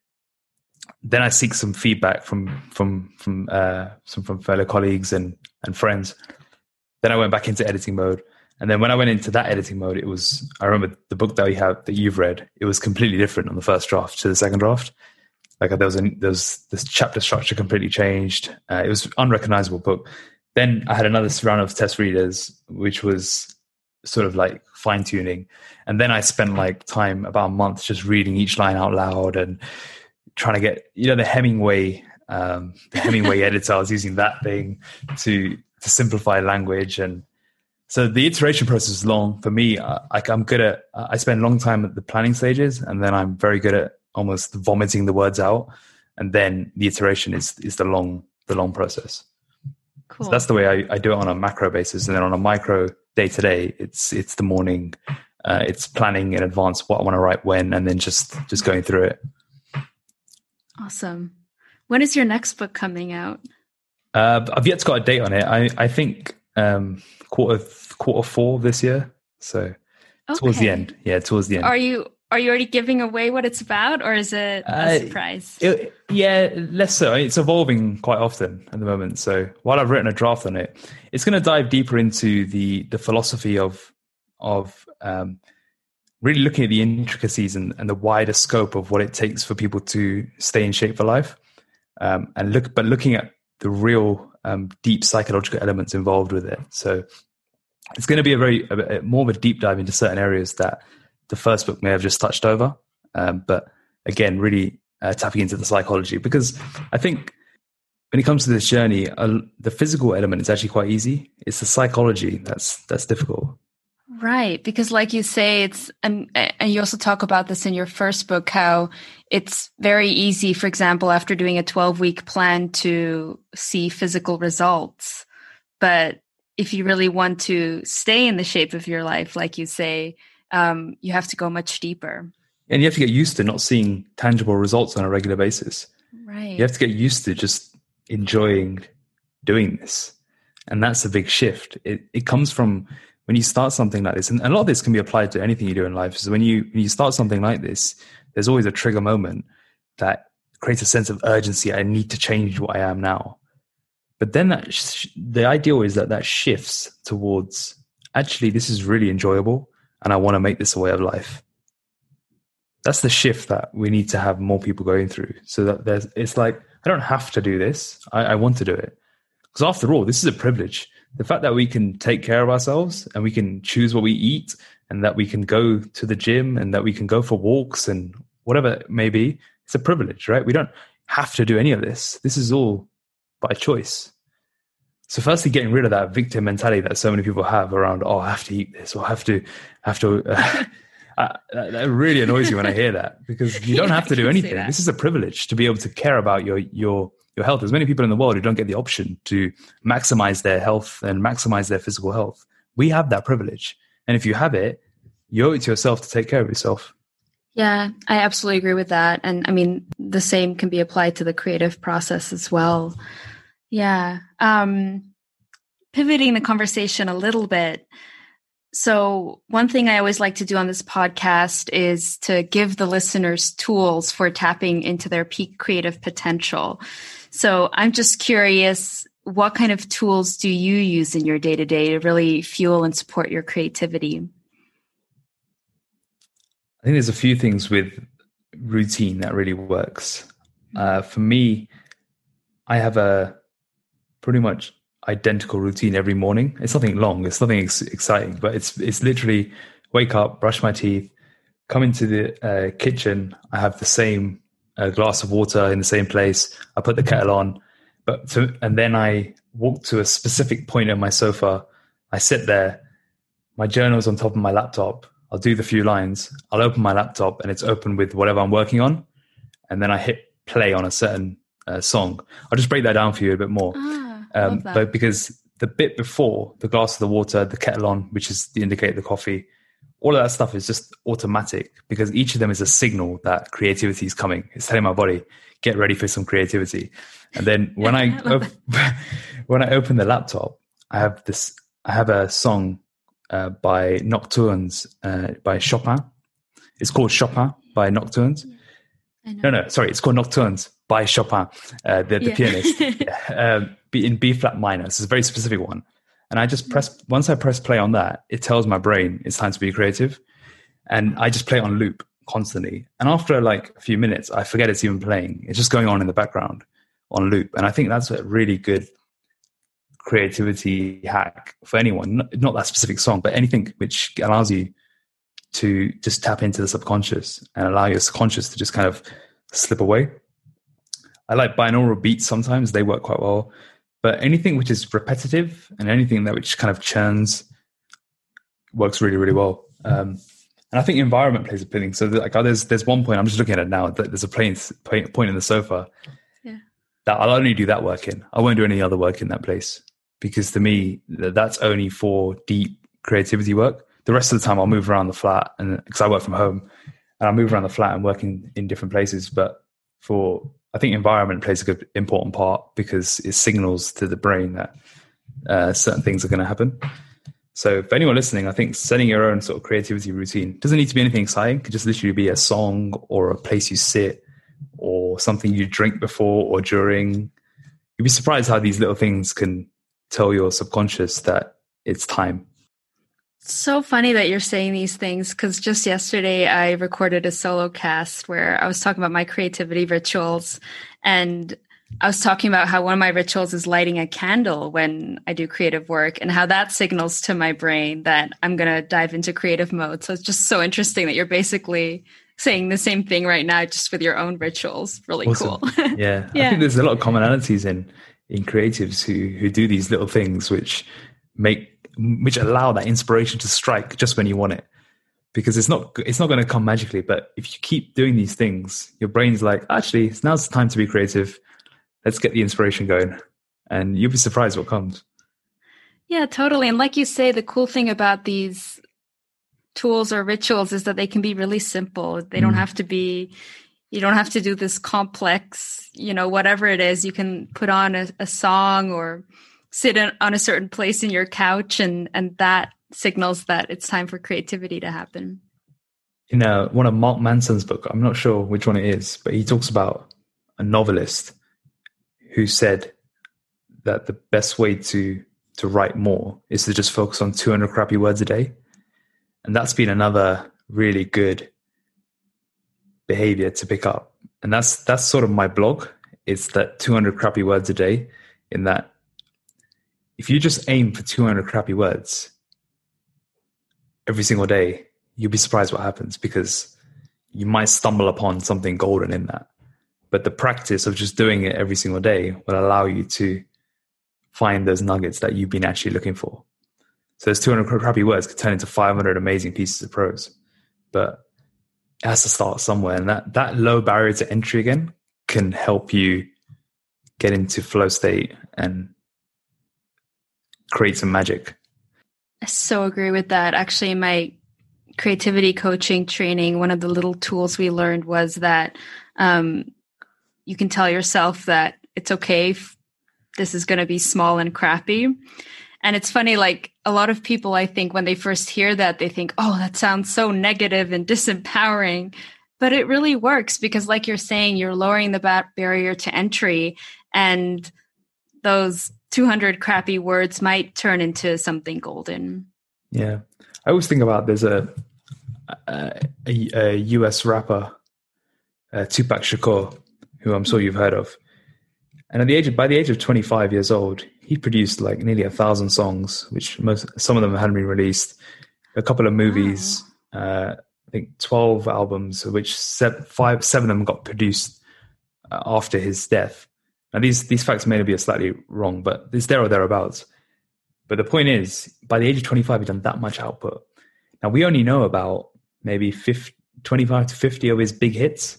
Then I seek some feedback from from from uh, some from fellow colleagues and and friends. Then I went back into editing mode. And then when I went into that editing mode, it was, I remember the book that we have, that you've read, it was completely different on the first draft to the second draft. Like there was, a, there was this chapter structure completely changed. Uh, it was an unrecognizable book. Then I had another round of test readers, which was sort of like fine tuning. And then I spent like time, about a month, just reading each line out loud and trying to get, you know, the Hemingway, um, the Hemingway editor, I was using that thing to, to simplify language. And so the iteration process is long for me. I, I'm good at, I spend a long time at the planning stages, and then I'm very good at almost vomiting the words out. And then the iteration is, is the long, the long process. Cool. So that's the way I, I do it on a macro basis. And then on a micro day to day, it's, it's the morning, uh, it's planning in advance what I want to write when, and then just, just going through it. Awesome. When is your next book coming out? Uh, I've yet to got a date on it. I, I think, um, quarter, quarter four this year. So okay. towards the end. Yeah. Towards the end. Are you, are you already giving away what it's about, or is it a uh, surprise? It, yeah, less so. It's evolving quite often at the moment. So while I've written a draft on it, it's going to dive deeper into the, the philosophy of, of, um, really looking at the intricacies and, and the wider scope of what it takes for people to stay in shape for life. Um, and look, but looking at the real um, deep psychological elements involved with it. So it's going to be a very, a, a, more of a deep dive into certain areas that the first book may have just touched over. Um, but again, really uh, tapping into the psychology, because I think when it comes to this journey, uh, the physical element is actually quite easy. It's the psychology that's, that's difficult. Right. Because like you say, it's, and, and you also talk about this in your first book, how it's very easy, for example, after doing a twelve week plan to see physical results. But if you really want to stay in the shape of your life, like you say, um, you have to go much deeper. And you have to get used to not seeing tangible results on a regular basis. Right. You have to get used to just enjoying doing this. And that's a big shift. It, it comes from, when you start something like this, and a lot of this can be applied to anything you do in life. So when you when you start something like this, there's always a trigger moment that creates a sense of urgency. I need to change what I am now. But then that sh- the ideal is that that shifts towards, actually, this is really enjoyable and I want to make this a way of life. That's the shift that we need to have more people going through, so that there's, it's like, I don't have to do this. I, I want to do it. Because after all, this is a privilege. The fact that we can take care of ourselves and we can choose what we eat and that we can go to the gym and that we can go for walks and whatever it may be, it's a privilege, right? We don't have to do any of this. This is all by choice. So firstly, getting rid of that victim mentality that so many people have around, oh, I have to eat this, or I have to, I have to, uh, I, that really annoys you when I hear that, because you don't yeah, have to do anything. This is a privilege to be able to care about your, your, your health. There's many people in the world who don't get the option to maximize their health and maximize their physical health. We have that privilege. And if you have it, you owe it to yourself to take care of yourself. Yeah, I absolutely agree with that. And I mean, the same can be applied to the creative process as well. Yeah. Um, pivoting the conversation a little bit. So one thing I always like to do on this podcast is to give the listeners tools for tapping into their peak creative potential. So I'm just curious, what kind of tools do you use in your day-to-day to really fuel and support your creativity? think there's a few things with routine that really works. Uh, for me, I have a pretty much identical routine every morning. It's nothing long, it's nothing ex- exciting, but it's it's literally wake up, brush my teeth, come into the uh, kitchen. I have the same uh, glass of water in the same place. I put the kettle on, but to, and then I walk to a specific point on my sofa. I sit there. My journal's on top of my laptop. I'll do the few lines. I'll open my laptop, and it's open with whatever I'm working on. And then I hit play on a certain uh, song. I'll just break that down for you a bit more. Ah, um, but because the bit before, the glass of the water, the kettle on, which is the indicator, the coffee, all of that stuff is just automatic, because each of them is a signal that creativity is coming. It's telling my body, get ready for some creativity. And then when I, I op- when I open the laptop, I have this, I have a song uh, by Nocturnes, uh, by Chopin. It's called Chopin by Nocturnes. No, no, sorry. It's called Nocturnes by Chopin, uh, the, the yeah. pianist, uh, in B flat minor. So it's a very specific one. And I just press, once I press play on that, it tells my brain it's time to be creative. And I just play it on loop constantly. And after like a few minutes, I forget it's even playing. It's just going on in the background on loop. And I think that's a really good creativity hack for anyone, not, not that specific song, but anything which allows you to just tap into the subconscious and allow your subconscious to just kind of slip away. I like binaural beats sometimes. They work quite well. But anything which is repetitive and anything that which kind of churns works really, really well. Um, and I think environment plays a big thing. So like, oh, there's there's one point, I'm just looking at it now, that there's a place, point in the sofa yeah. that I'll only do that work in. I won't do any other work in that place, because to me, that's only for deep creativity work. The rest of the time I'll move around the flat, and because I work from home, and I'll move around the flat and work in, in different places. But for... I think environment plays a good important part, because it signals to the brain that uh, certain things are going to happen. So for anyone listening, I think setting your own sort of creativity routine doesn't need to be anything exciting. It could just literally be a song or a place you sit or something you drink before or during. You'd be surprised how these little things can tell your subconscious that it's time. So funny that you're saying these things, because just yesterday I recorded a solo cast where I was talking about my creativity rituals, and I was talking about how one of my rituals is lighting a candle when I do creative work, and how that signals to my brain that I'm going to dive into creative mode. So it's just so interesting that you're basically saying the same thing right now, just with your own rituals. Really awesome. Cool. Yeah. yeah. I think there's a lot of commonalities in, in creatives who, who do these little things, which make which allow that inspiration to strike just when you want it, because it's not, it's not going to come magically. But if you keep doing these things, your brain's like, actually, now's the time to be creative. Let's get the inspiration going. And you'll be surprised what comes. Yeah, totally. And like you say, the cool thing about these tools or rituals is that they can be really simple. They don't mm. have to be, you don't have to do this complex, you know, whatever it is. You can put on a, a song or sit in, on a certain place in your couch, and, and that signals that it's time for creativity to happen. In uh, one of Mark Manson's book, I'm not sure which one it is, but he talks about a novelist who said that the best way to, to write more is to just focus on two hundred crappy words a day. And that's been another really good behavior to pick up. And that's, that's sort of my blog. It's that two hundred crappy words a day, in that if you just aim for two hundred crappy words every single day, you'll be surprised what happens, because you might stumble upon something golden in that. But the practice of just doing it every single day will allow you to find those nuggets that you've been actually looking for. So those two hundred crappy words could turn into five hundred amazing pieces of prose, but it has to start somewhere. And that, that low barrier to entry again can help you get into flow state and create some magic. I so agree with that. Actually, in my creativity coaching training, one of the little tools we learned was that um, you can tell yourself that it's okay if this is going to be small and crappy. And it's funny, like a lot of people, I think when they first hear that, they think, oh, that sounds so negative and disempowering. But it really works, because like you're saying, you're lowering the bat- barrier to entry, and those two hundred crappy words might turn into something golden. Yeah. I always think about, there's a, uh, a, a U S rapper, uh, Tupac Shakur, who I'm sure you've heard of. And at the age of, by the age of twenty-five years old, he produced like nearly a thousand songs, which most, some of them hadn't been released, a couple of movies, wow. uh, I think twelve albums, of which seven, five, seven of them got produced uh, after his death. Now these, these facts may be slightly wrong, but it's there or thereabouts. But the point is, by the age of twenty-five, he'd done that much output. Now we only know about maybe fifty, twenty-five to fifty of his big hits,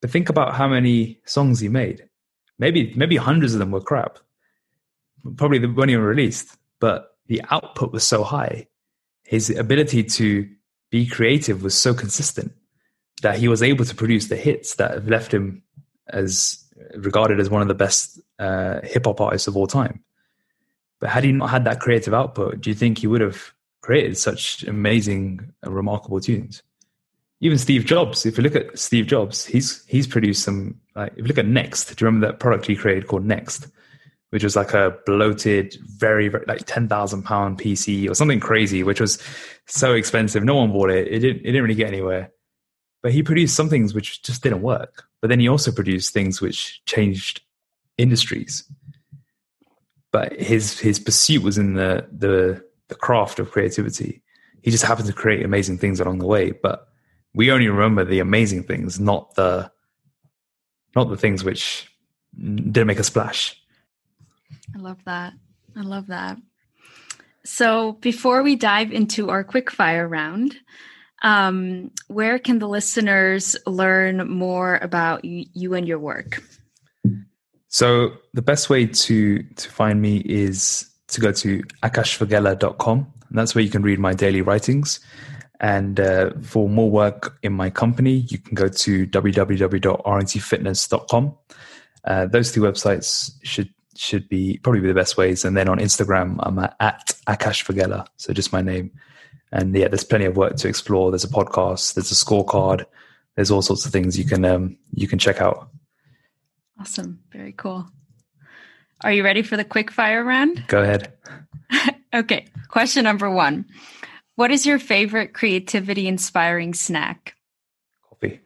but think about how many songs he made. Maybe maybe hundreds of them were crap. Probably they weren't even released. But the output was so high. His ability to be creative was so consistent that he was able to produce the hits that have left him as regarded as one of the best uh, hip-hop artists of all time. But had he not had that creative output, do you think he would have created such amazing and remarkable tunes? Even Steve Jobs, if you look at Steve Jobs, he's he's produced some, like, if you look at Next, do you remember that product he created called Next, which was like a bloated, very, very like ten thousand pound P C or something crazy, which was so expensive. No one bought it. It didn't, it didn't really get anywhere. But he produced some things which just didn't work. But then he also produced things which changed industries. But his his pursuit was in the the, the craft of creativity. He just happened to create amazing things along the way, but we only remember the amazing things, not the not the things which didn't make a splash. I love that. I love that. So before we dive into our quickfire round, um, where can the listeners learn more about y- you and your work? So the best way to to find me is to go to akash vaghela dot com, and that's where you can read my daily writings. And uh, for more work in my company, you can go to w w w dot r n t fitness dot com. Uh, those two websites should should be probably be the best ways. And then on Instagram, I'm at, at Akash Vaghela, so just my name. And yeah, there's plenty of work to explore. There's a podcast, there's a scorecard, there's all sorts of things you can um, you can check out. Awesome, very cool. Are you ready for the quick fire round? Go ahead. Okay, question number one. What is your favorite creativity-inspiring snack? Coffee.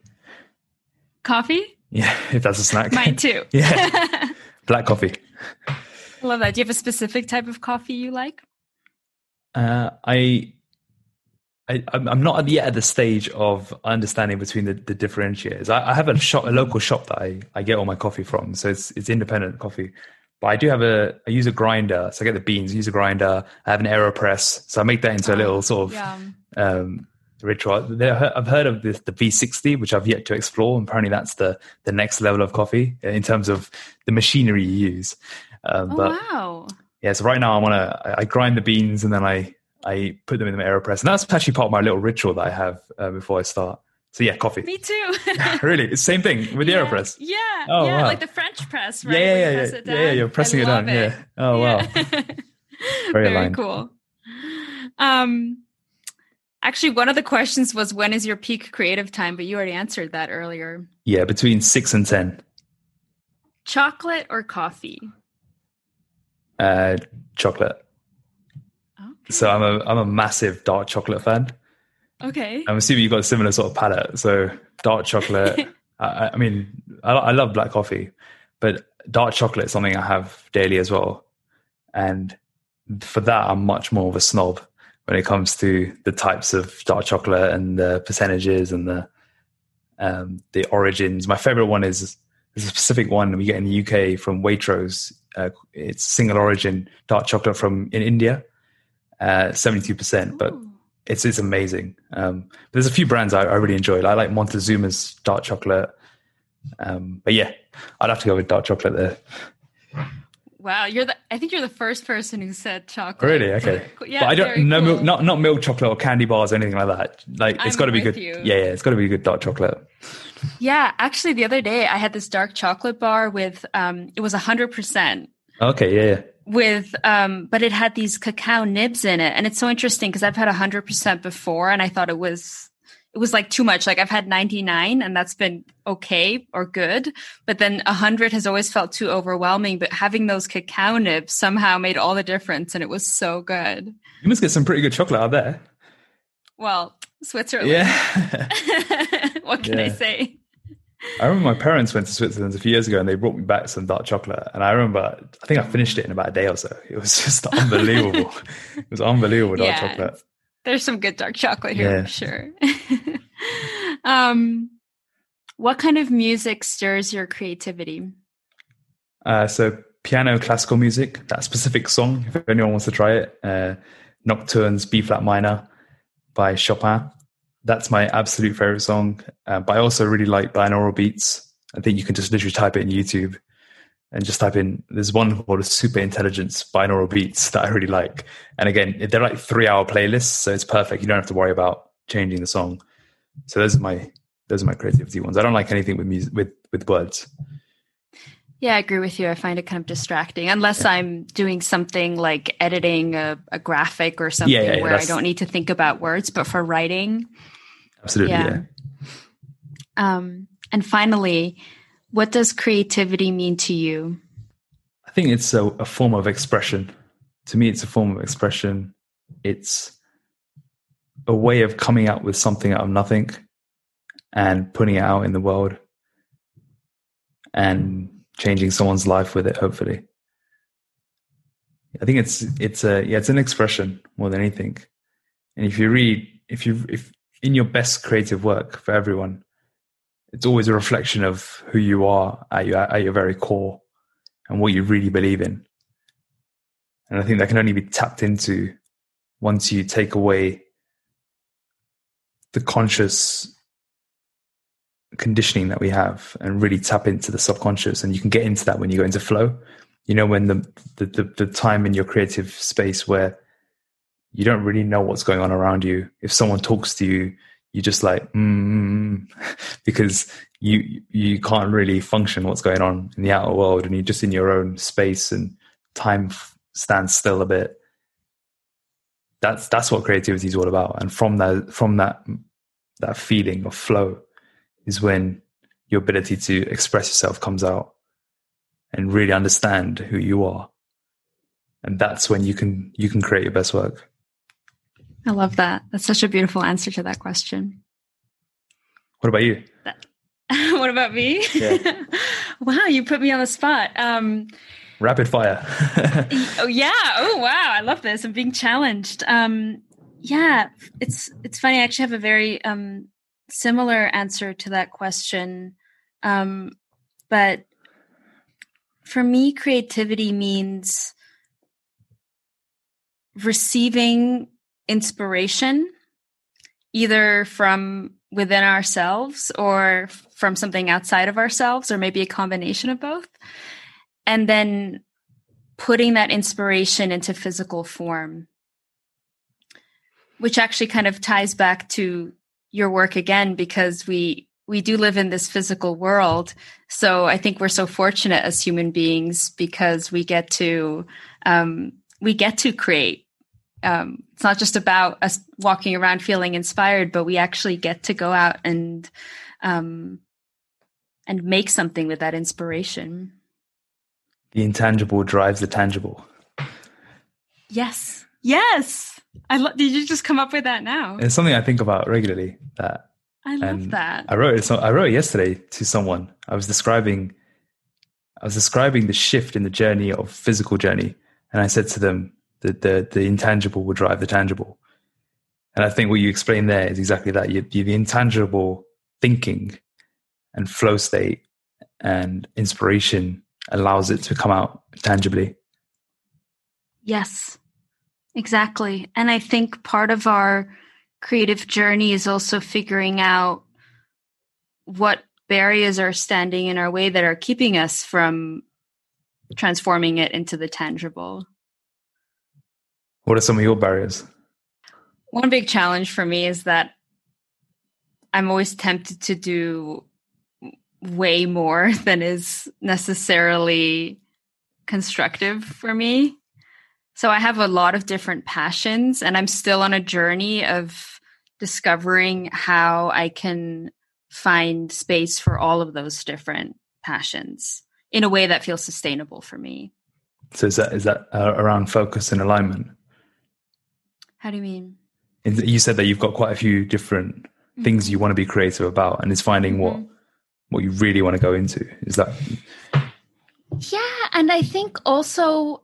Coffee? Yeah, if that's a snack. Mine too. Yeah, black coffee. I love that. Do you have a specific type of coffee you like? Uh, I, I, I'm not yet at the stage of understanding between the, the differentiators. I, I have a shop, a local shop that I, I get all my coffee from, so it's it's independent coffee. But I do have a, I use a grinder. So I get the beans, I use a grinder. I have an AeroPress. So I make that into oh, a little sort of yeah. um, ritual. I've heard of this, the V sixty, which I've yet to explore. Apparently that's the, the next level of coffee in terms of the machinery you use. Um, oh, but, wow. Yeah, so right now I want to, I grind the beans and then I, I put them in the AeroPress. And that's actually part of my little ritual that I have uh, before I start. So yeah, coffee. Me too. Really? Same thing with the yeah, AeroPress. Yeah. Oh, yeah. Wow. Like the French press, right? Yeah, yeah, yeah. You yeah, yeah, you're pressing I it on. It. Yeah. Oh, yeah. Wow. Very, Very cool. Um, actually, one of the questions was, when is your peak creative time? But you already answered that earlier. Yeah, between six and ten. Chocolate or coffee? Uh, chocolate. Okay. So I'm a I'm a massive dark chocolate fan. Okay. I'm assuming you've got a similar sort of palette. So dark chocolate. I, I mean, I, I love black coffee, but dark chocolate is something I have daily as well. And for that, I'm much more of a snob when it comes to the types of dark chocolate and the percentages and the um, the origins. My favorite one is, is a specific one we get in the U K from Waitrose. Uh, it's single origin dark chocolate from in India, uh, seventy-two percent. Ooh. But It's it's amazing. Um, there's a few brands I, I really enjoyed. I like Montezuma's dark chocolate. Um, but yeah, I'd have to go with dark chocolate there. Wow, you're the I think you're the first person who said chocolate. Really? Okay. Yeah, but I don't no cool. not not milk chocolate or candy bars or anything like that. Like it's I'm gotta be good. You. Yeah, yeah, it's gotta be good dark chocolate. Yeah, actually the other day I had this dark chocolate bar with um it was a hundred percent. Okay, yeah, yeah. With, um, but it had these cacao nibs in it. And it's so interesting because I've had one hundred percent before and I thought it was, it was like too much. Like I've had ninety-nine and that's been okay or good. But then one hundred has always felt too overwhelming. But having those cacao nibs somehow made all the difference and it was so good. You must get some pretty good chocolate out there. Well, Switzerland. Yeah. What can yeah. I say? I remember my parents went to Switzerland a few years ago and they brought me back some dark chocolate. And I remember, I think I finished it in about a day or so. It was just unbelievable. It was unbelievable dark yeah, chocolate. There's some good dark chocolate here, yeah. I'm sure. um, what kind of music stirs your creativity? Uh, so piano, classical music, that specific song, if anyone wants to try it. Uh, Nocturnes, B-flat minor by Chopin. That's my absolute favorite song. Uh, but I also really like binaural beats. I think you can just literally type it in YouTube and just type in, there's one called Super Intelligence Binaural Beats that I really like. And again, they're like three hour playlists. So it's perfect. You don't have to worry about changing the song. So those are my, those are my creativity ones. I don't like anything with music, with, with words. Yeah, I agree with you. I find it kind of distracting unless yeah. I'm doing something like editing a, a graphic or something yeah, yeah, yeah, where I don't need to think about words, but for writing. Absolutely. Yeah. yeah. Um, and finally, what does creativity mean to you? I think it's a, a form of expression. To me, it's a form of expression. It's a way of coming out with something out of nothing and putting it out in the world and changing someone's life with it, hopefully. I think it's it's a yeah, it's an expression more than anything. And if you read, if you if in your best creative work for everyone, it's always a reflection of who you are at your at your very core and what you really believe in. And I think that can only be tapped into once you take away the conscious conditioning that we have and really tap into the subconscious. And you can get into that when you go into flow, you know, when the, the, the, the time in your creative space where you don't really know what's going on around you. If someone talks to you, you're just like, mm, because you, you can't really function what's going on in the outer world. And you're just in your own space and time stands still a bit. That's, that's what creativity is all about. And from that, from that, that feeling of flow, is when your ability to express yourself comes out and really understand who you are. And that's when you can you can create your best work. I love that. That's such a beautiful answer to that question. What about you? What about me? Yeah. Wow, you put me on the spot. Um, Rapid fire. Oh yeah. Oh, wow. I love this. I'm being challenged. Um, yeah, it's, it's funny. I actually have a very... Um, similar answer to that question. Um, but for me, creativity means receiving inspiration, either from within ourselves or from something outside of ourselves, or maybe a combination of both. And then putting that inspiration into physical form, which actually kind of ties back to your work again, because we we do live in this physical world. So I think we're so fortunate as human beings because we get to um, we get to create. Um, it's not just about us walking around feeling inspired, but we actually get to go out and um, and make something with that inspiration. The intangible drives the tangible. Yes. Yes. I lo- did you just come up with that now? It's something I think about regularly. That I love and that. I wrote it. So I wrote it yesterday to someone. I was describing, I was describing the shift in the journey of physical journey, and I said to them that the the intangible will drive the tangible. And I think what you explained there is exactly that. You, you the intangible thinking and flow state and inspiration allows it to come out tangibly. Yes. Exactly. And I think part of our creative journey is also figuring out what barriers are standing in our way that are keeping us from transforming it into the tangible. What are some of your barriers? One big challenge for me is that I'm always tempted to do way more than is necessarily constructive for me. So I have a lot of different passions, and I'm still on a journey of discovering how I can find space for all of those different passions in a way that feels sustainable for me. So is that is that uh, around focus and alignment? How do you mean? you said that you've got quite a few different mm-hmm. things you want to be creative about, and it's finding mm-hmm. what what you really want to go into. Is that? Yeah. And I think also,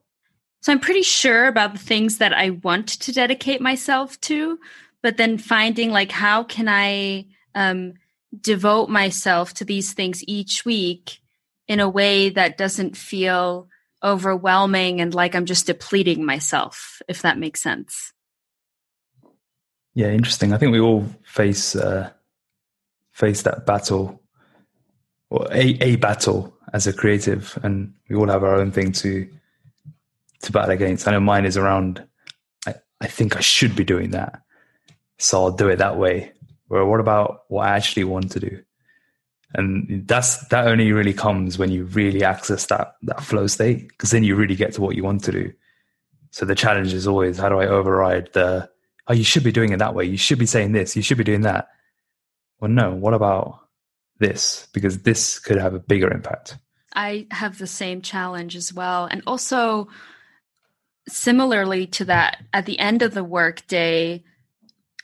so I'm pretty sure about the things that I want to dedicate myself to, but then finding like, how can I um, devote myself to these things each week in a way that doesn't feel overwhelming and like I'm just depleting myself, if that makes sense. Yeah. Interesting. I think we all face, uh, face that battle, or a, a battle as a creative, and we all have our own thing to, to battle against. I know mine is around, I, I think I should be doing that, so I'll do it that way. Or what about what I actually want to do? And that's, that only really comes when you really access that, that flow state, because then you really get to what you want to do. So the challenge is always, how do I override the, oh, you should be doing it that way, you should be saying this, you should be doing that. Well, no, what about this? Because this could have a bigger impact. I have the same challenge as well. And also similarly to that, at the end of the work day,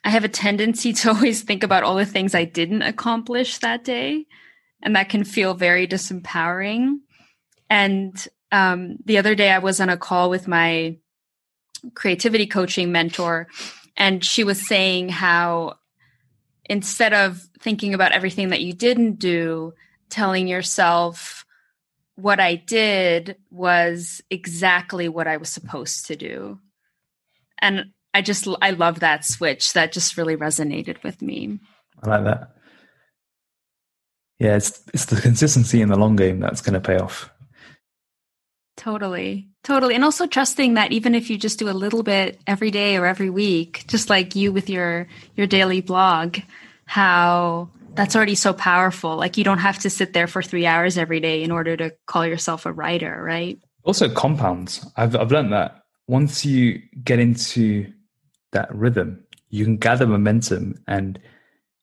I have a tendency to always think about all the things I didn't accomplish that day. And that can feel very disempowering. And um, the other day I was on a call with my creativity coaching mentor, and she was saying how instead of thinking about everything that you didn't do, telling yourself, what I did was exactly what I was supposed to do. And I just, I love that switch. That just really resonated with me. I like that. Yeah, it's it's the consistency in the long game that's going to pay off. Totally, totally. And also trusting that even if you just do a little bit every day or every week, just like you with your your daily blog, how that's already so powerful. Like, you don't have to sit there for three hours every day in order to call yourself a writer, right? Also compounds. I've I've learned that once you get into that rhythm, you can gather momentum, and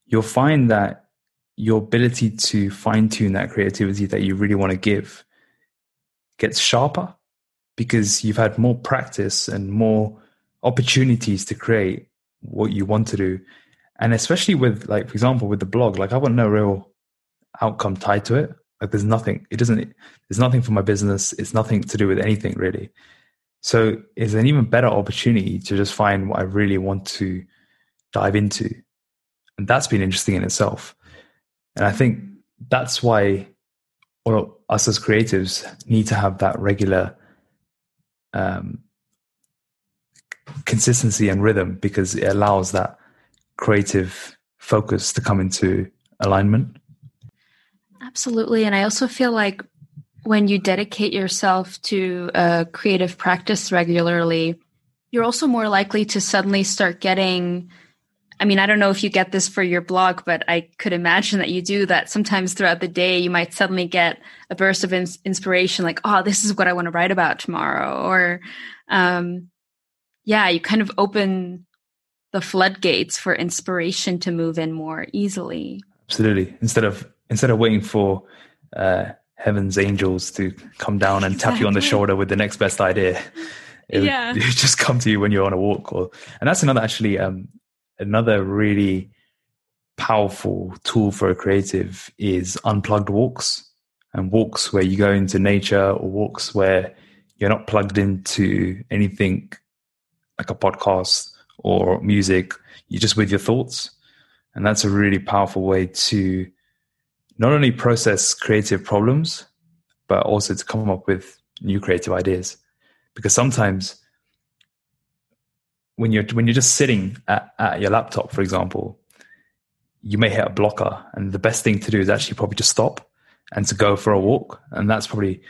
you'll find that your ability to fine tune that creativity that you really want to give gets sharper, because you've had more practice and more opportunities to create what you want to do. And especially with, like, for example, with the blog, like, I want no real outcome tied to it. Like, there's nothing, it doesn't, there's nothing for my business. It's nothing to do with anything really. So it's an even better opportunity to just find what I really want to dive into. And that's been interesting in itself. And I think that's why all us as creatives need to have that regular um, consistency and rhythm, because it allows that creative focus to come into alignment. Absolutely. And I also feel like when you dedicate yourself to a creative practice regularly, you're also more likely to suddenly start getting, I mean, I don't know if you get this for your blog, but I could imagine that you do that sometimes throughout the day. You might suddenly get a burst of in- inspiration, like, oh, this is what I want to write about tomorrow. Or um, yeah, you kind of open the floodgates for inspiration to move in more easily. Absolutely. Instead of, instead of waiting for uh, heaven's angels to come down and exactly. tap you on the shoulder with the next best idea. It yeah. would, it would just come to you when you're on a walk. Or, and that's another, actually, um, another really powerful tool for a creative is unplugged walks, and walks where you go into nature, or walks where you're not plugged into anything like a podcast or music, you're just with your thoughts. And that's a really powerful way to not only process creative problems, but also to come up with new creative ideas. Because sometimes when you're when you're just sitting at, at your laptop, for example, you may hit a blocker, and the best thing to do is actually probably just stop and to go for a walk. And that's probably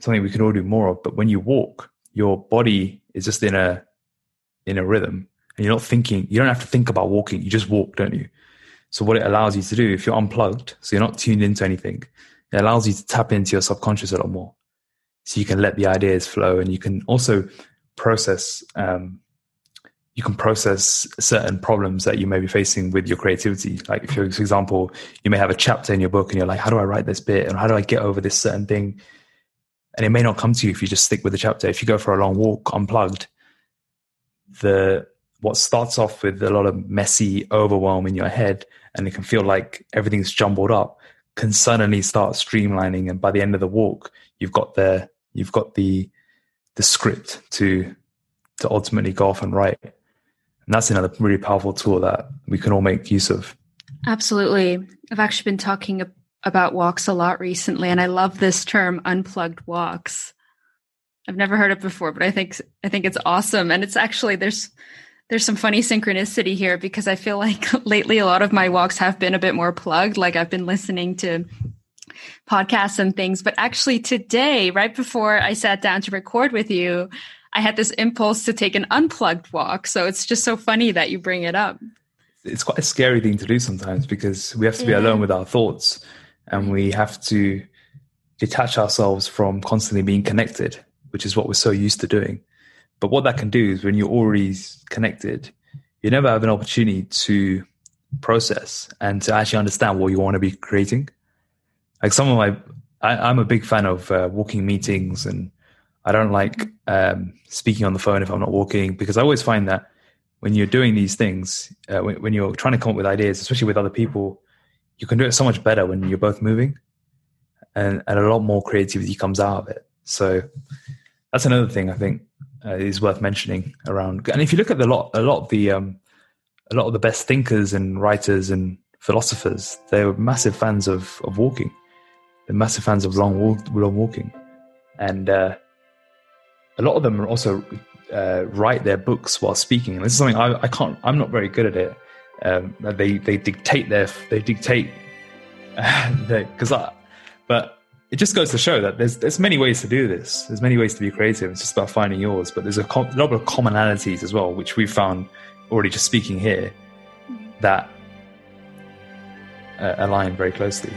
something we can all do more of. But when you walk, your body is just in a in a rhythm, and you're not thinking, you don't have to think about walking, you just walk, don't you? So what it allows you to do, if you're unplugged, so you're not tuned into anything, it allows you to tap into your subconscious a lot more. So you can let the ideas flow, and you can also process, um, you can process certain problems that you may be facing with your creativity. Like, if you're, for example, you may have a chapter in your book and you're like, how do I write this bit? And how do I get over this certain thing? And it may not come to you if you just stick with the chapter. If you go for a long walk unplugged, the what starts off with a lot of messy overwhelm in your head, and it can feel like everything's jumbled up, can suddenly start streamlining. And by the end of the walk, you've got the you've got the the script to to ultimately go off and write. And that's another really powerful tool that we can all make use of. Absolutely. I've actually been talking about walks a lot recently, and I love this term, unplugged walks. I've never heard it before, but I think I think it's awesome. And it's actually, there's there's some funny synchronicity here, because I feel like lately a lot of my walks have been a bit more plugged. Like I've been listening to podcasts and things, but actually today, right before I sat down to record with you, I had this impulse to take an unplugged walk. So it's just so funny that you bring it up. It's quite a scary thing to do sometimes, because we have to be yeah. alone with our thoughts, and we have to detach ourselves from constantly being connected, which is what we're so used to doing. But what that can do is, when you're already connected, you never have an opportunity to process and to actually understand what you want to be creating. Like some of my, I, I'm a big fan of uh, walking meetings, and I don't like um, speaking on the phone if I'm not walking, because I always find that when you're doing these things, uh, when, when you're trying to come up with ideas, especially with other people, you can do it so much better when you're both moving, and, and a lot more creativity comes out of it. So that's another thing I think uh, is worth mentioning around. And if you look at the lot, a lot of the, um, a lot of the best thinkers and writers and philosophers, they were massive fans of, of walking. They're massive fans of long walk, long walking, and uh, a lot of them are also uh, write their books while speaking. And this is something I, I can't. I'm not very good at it. Um, they they dictate their they dictate because uh, I but. It just goes to show that there's there's many ways to do this. There's many ways to be creative. It's just about finding yours. But there's a, com- a lot of commonalities as well, which we found already just speaking here, that uh, align very closely.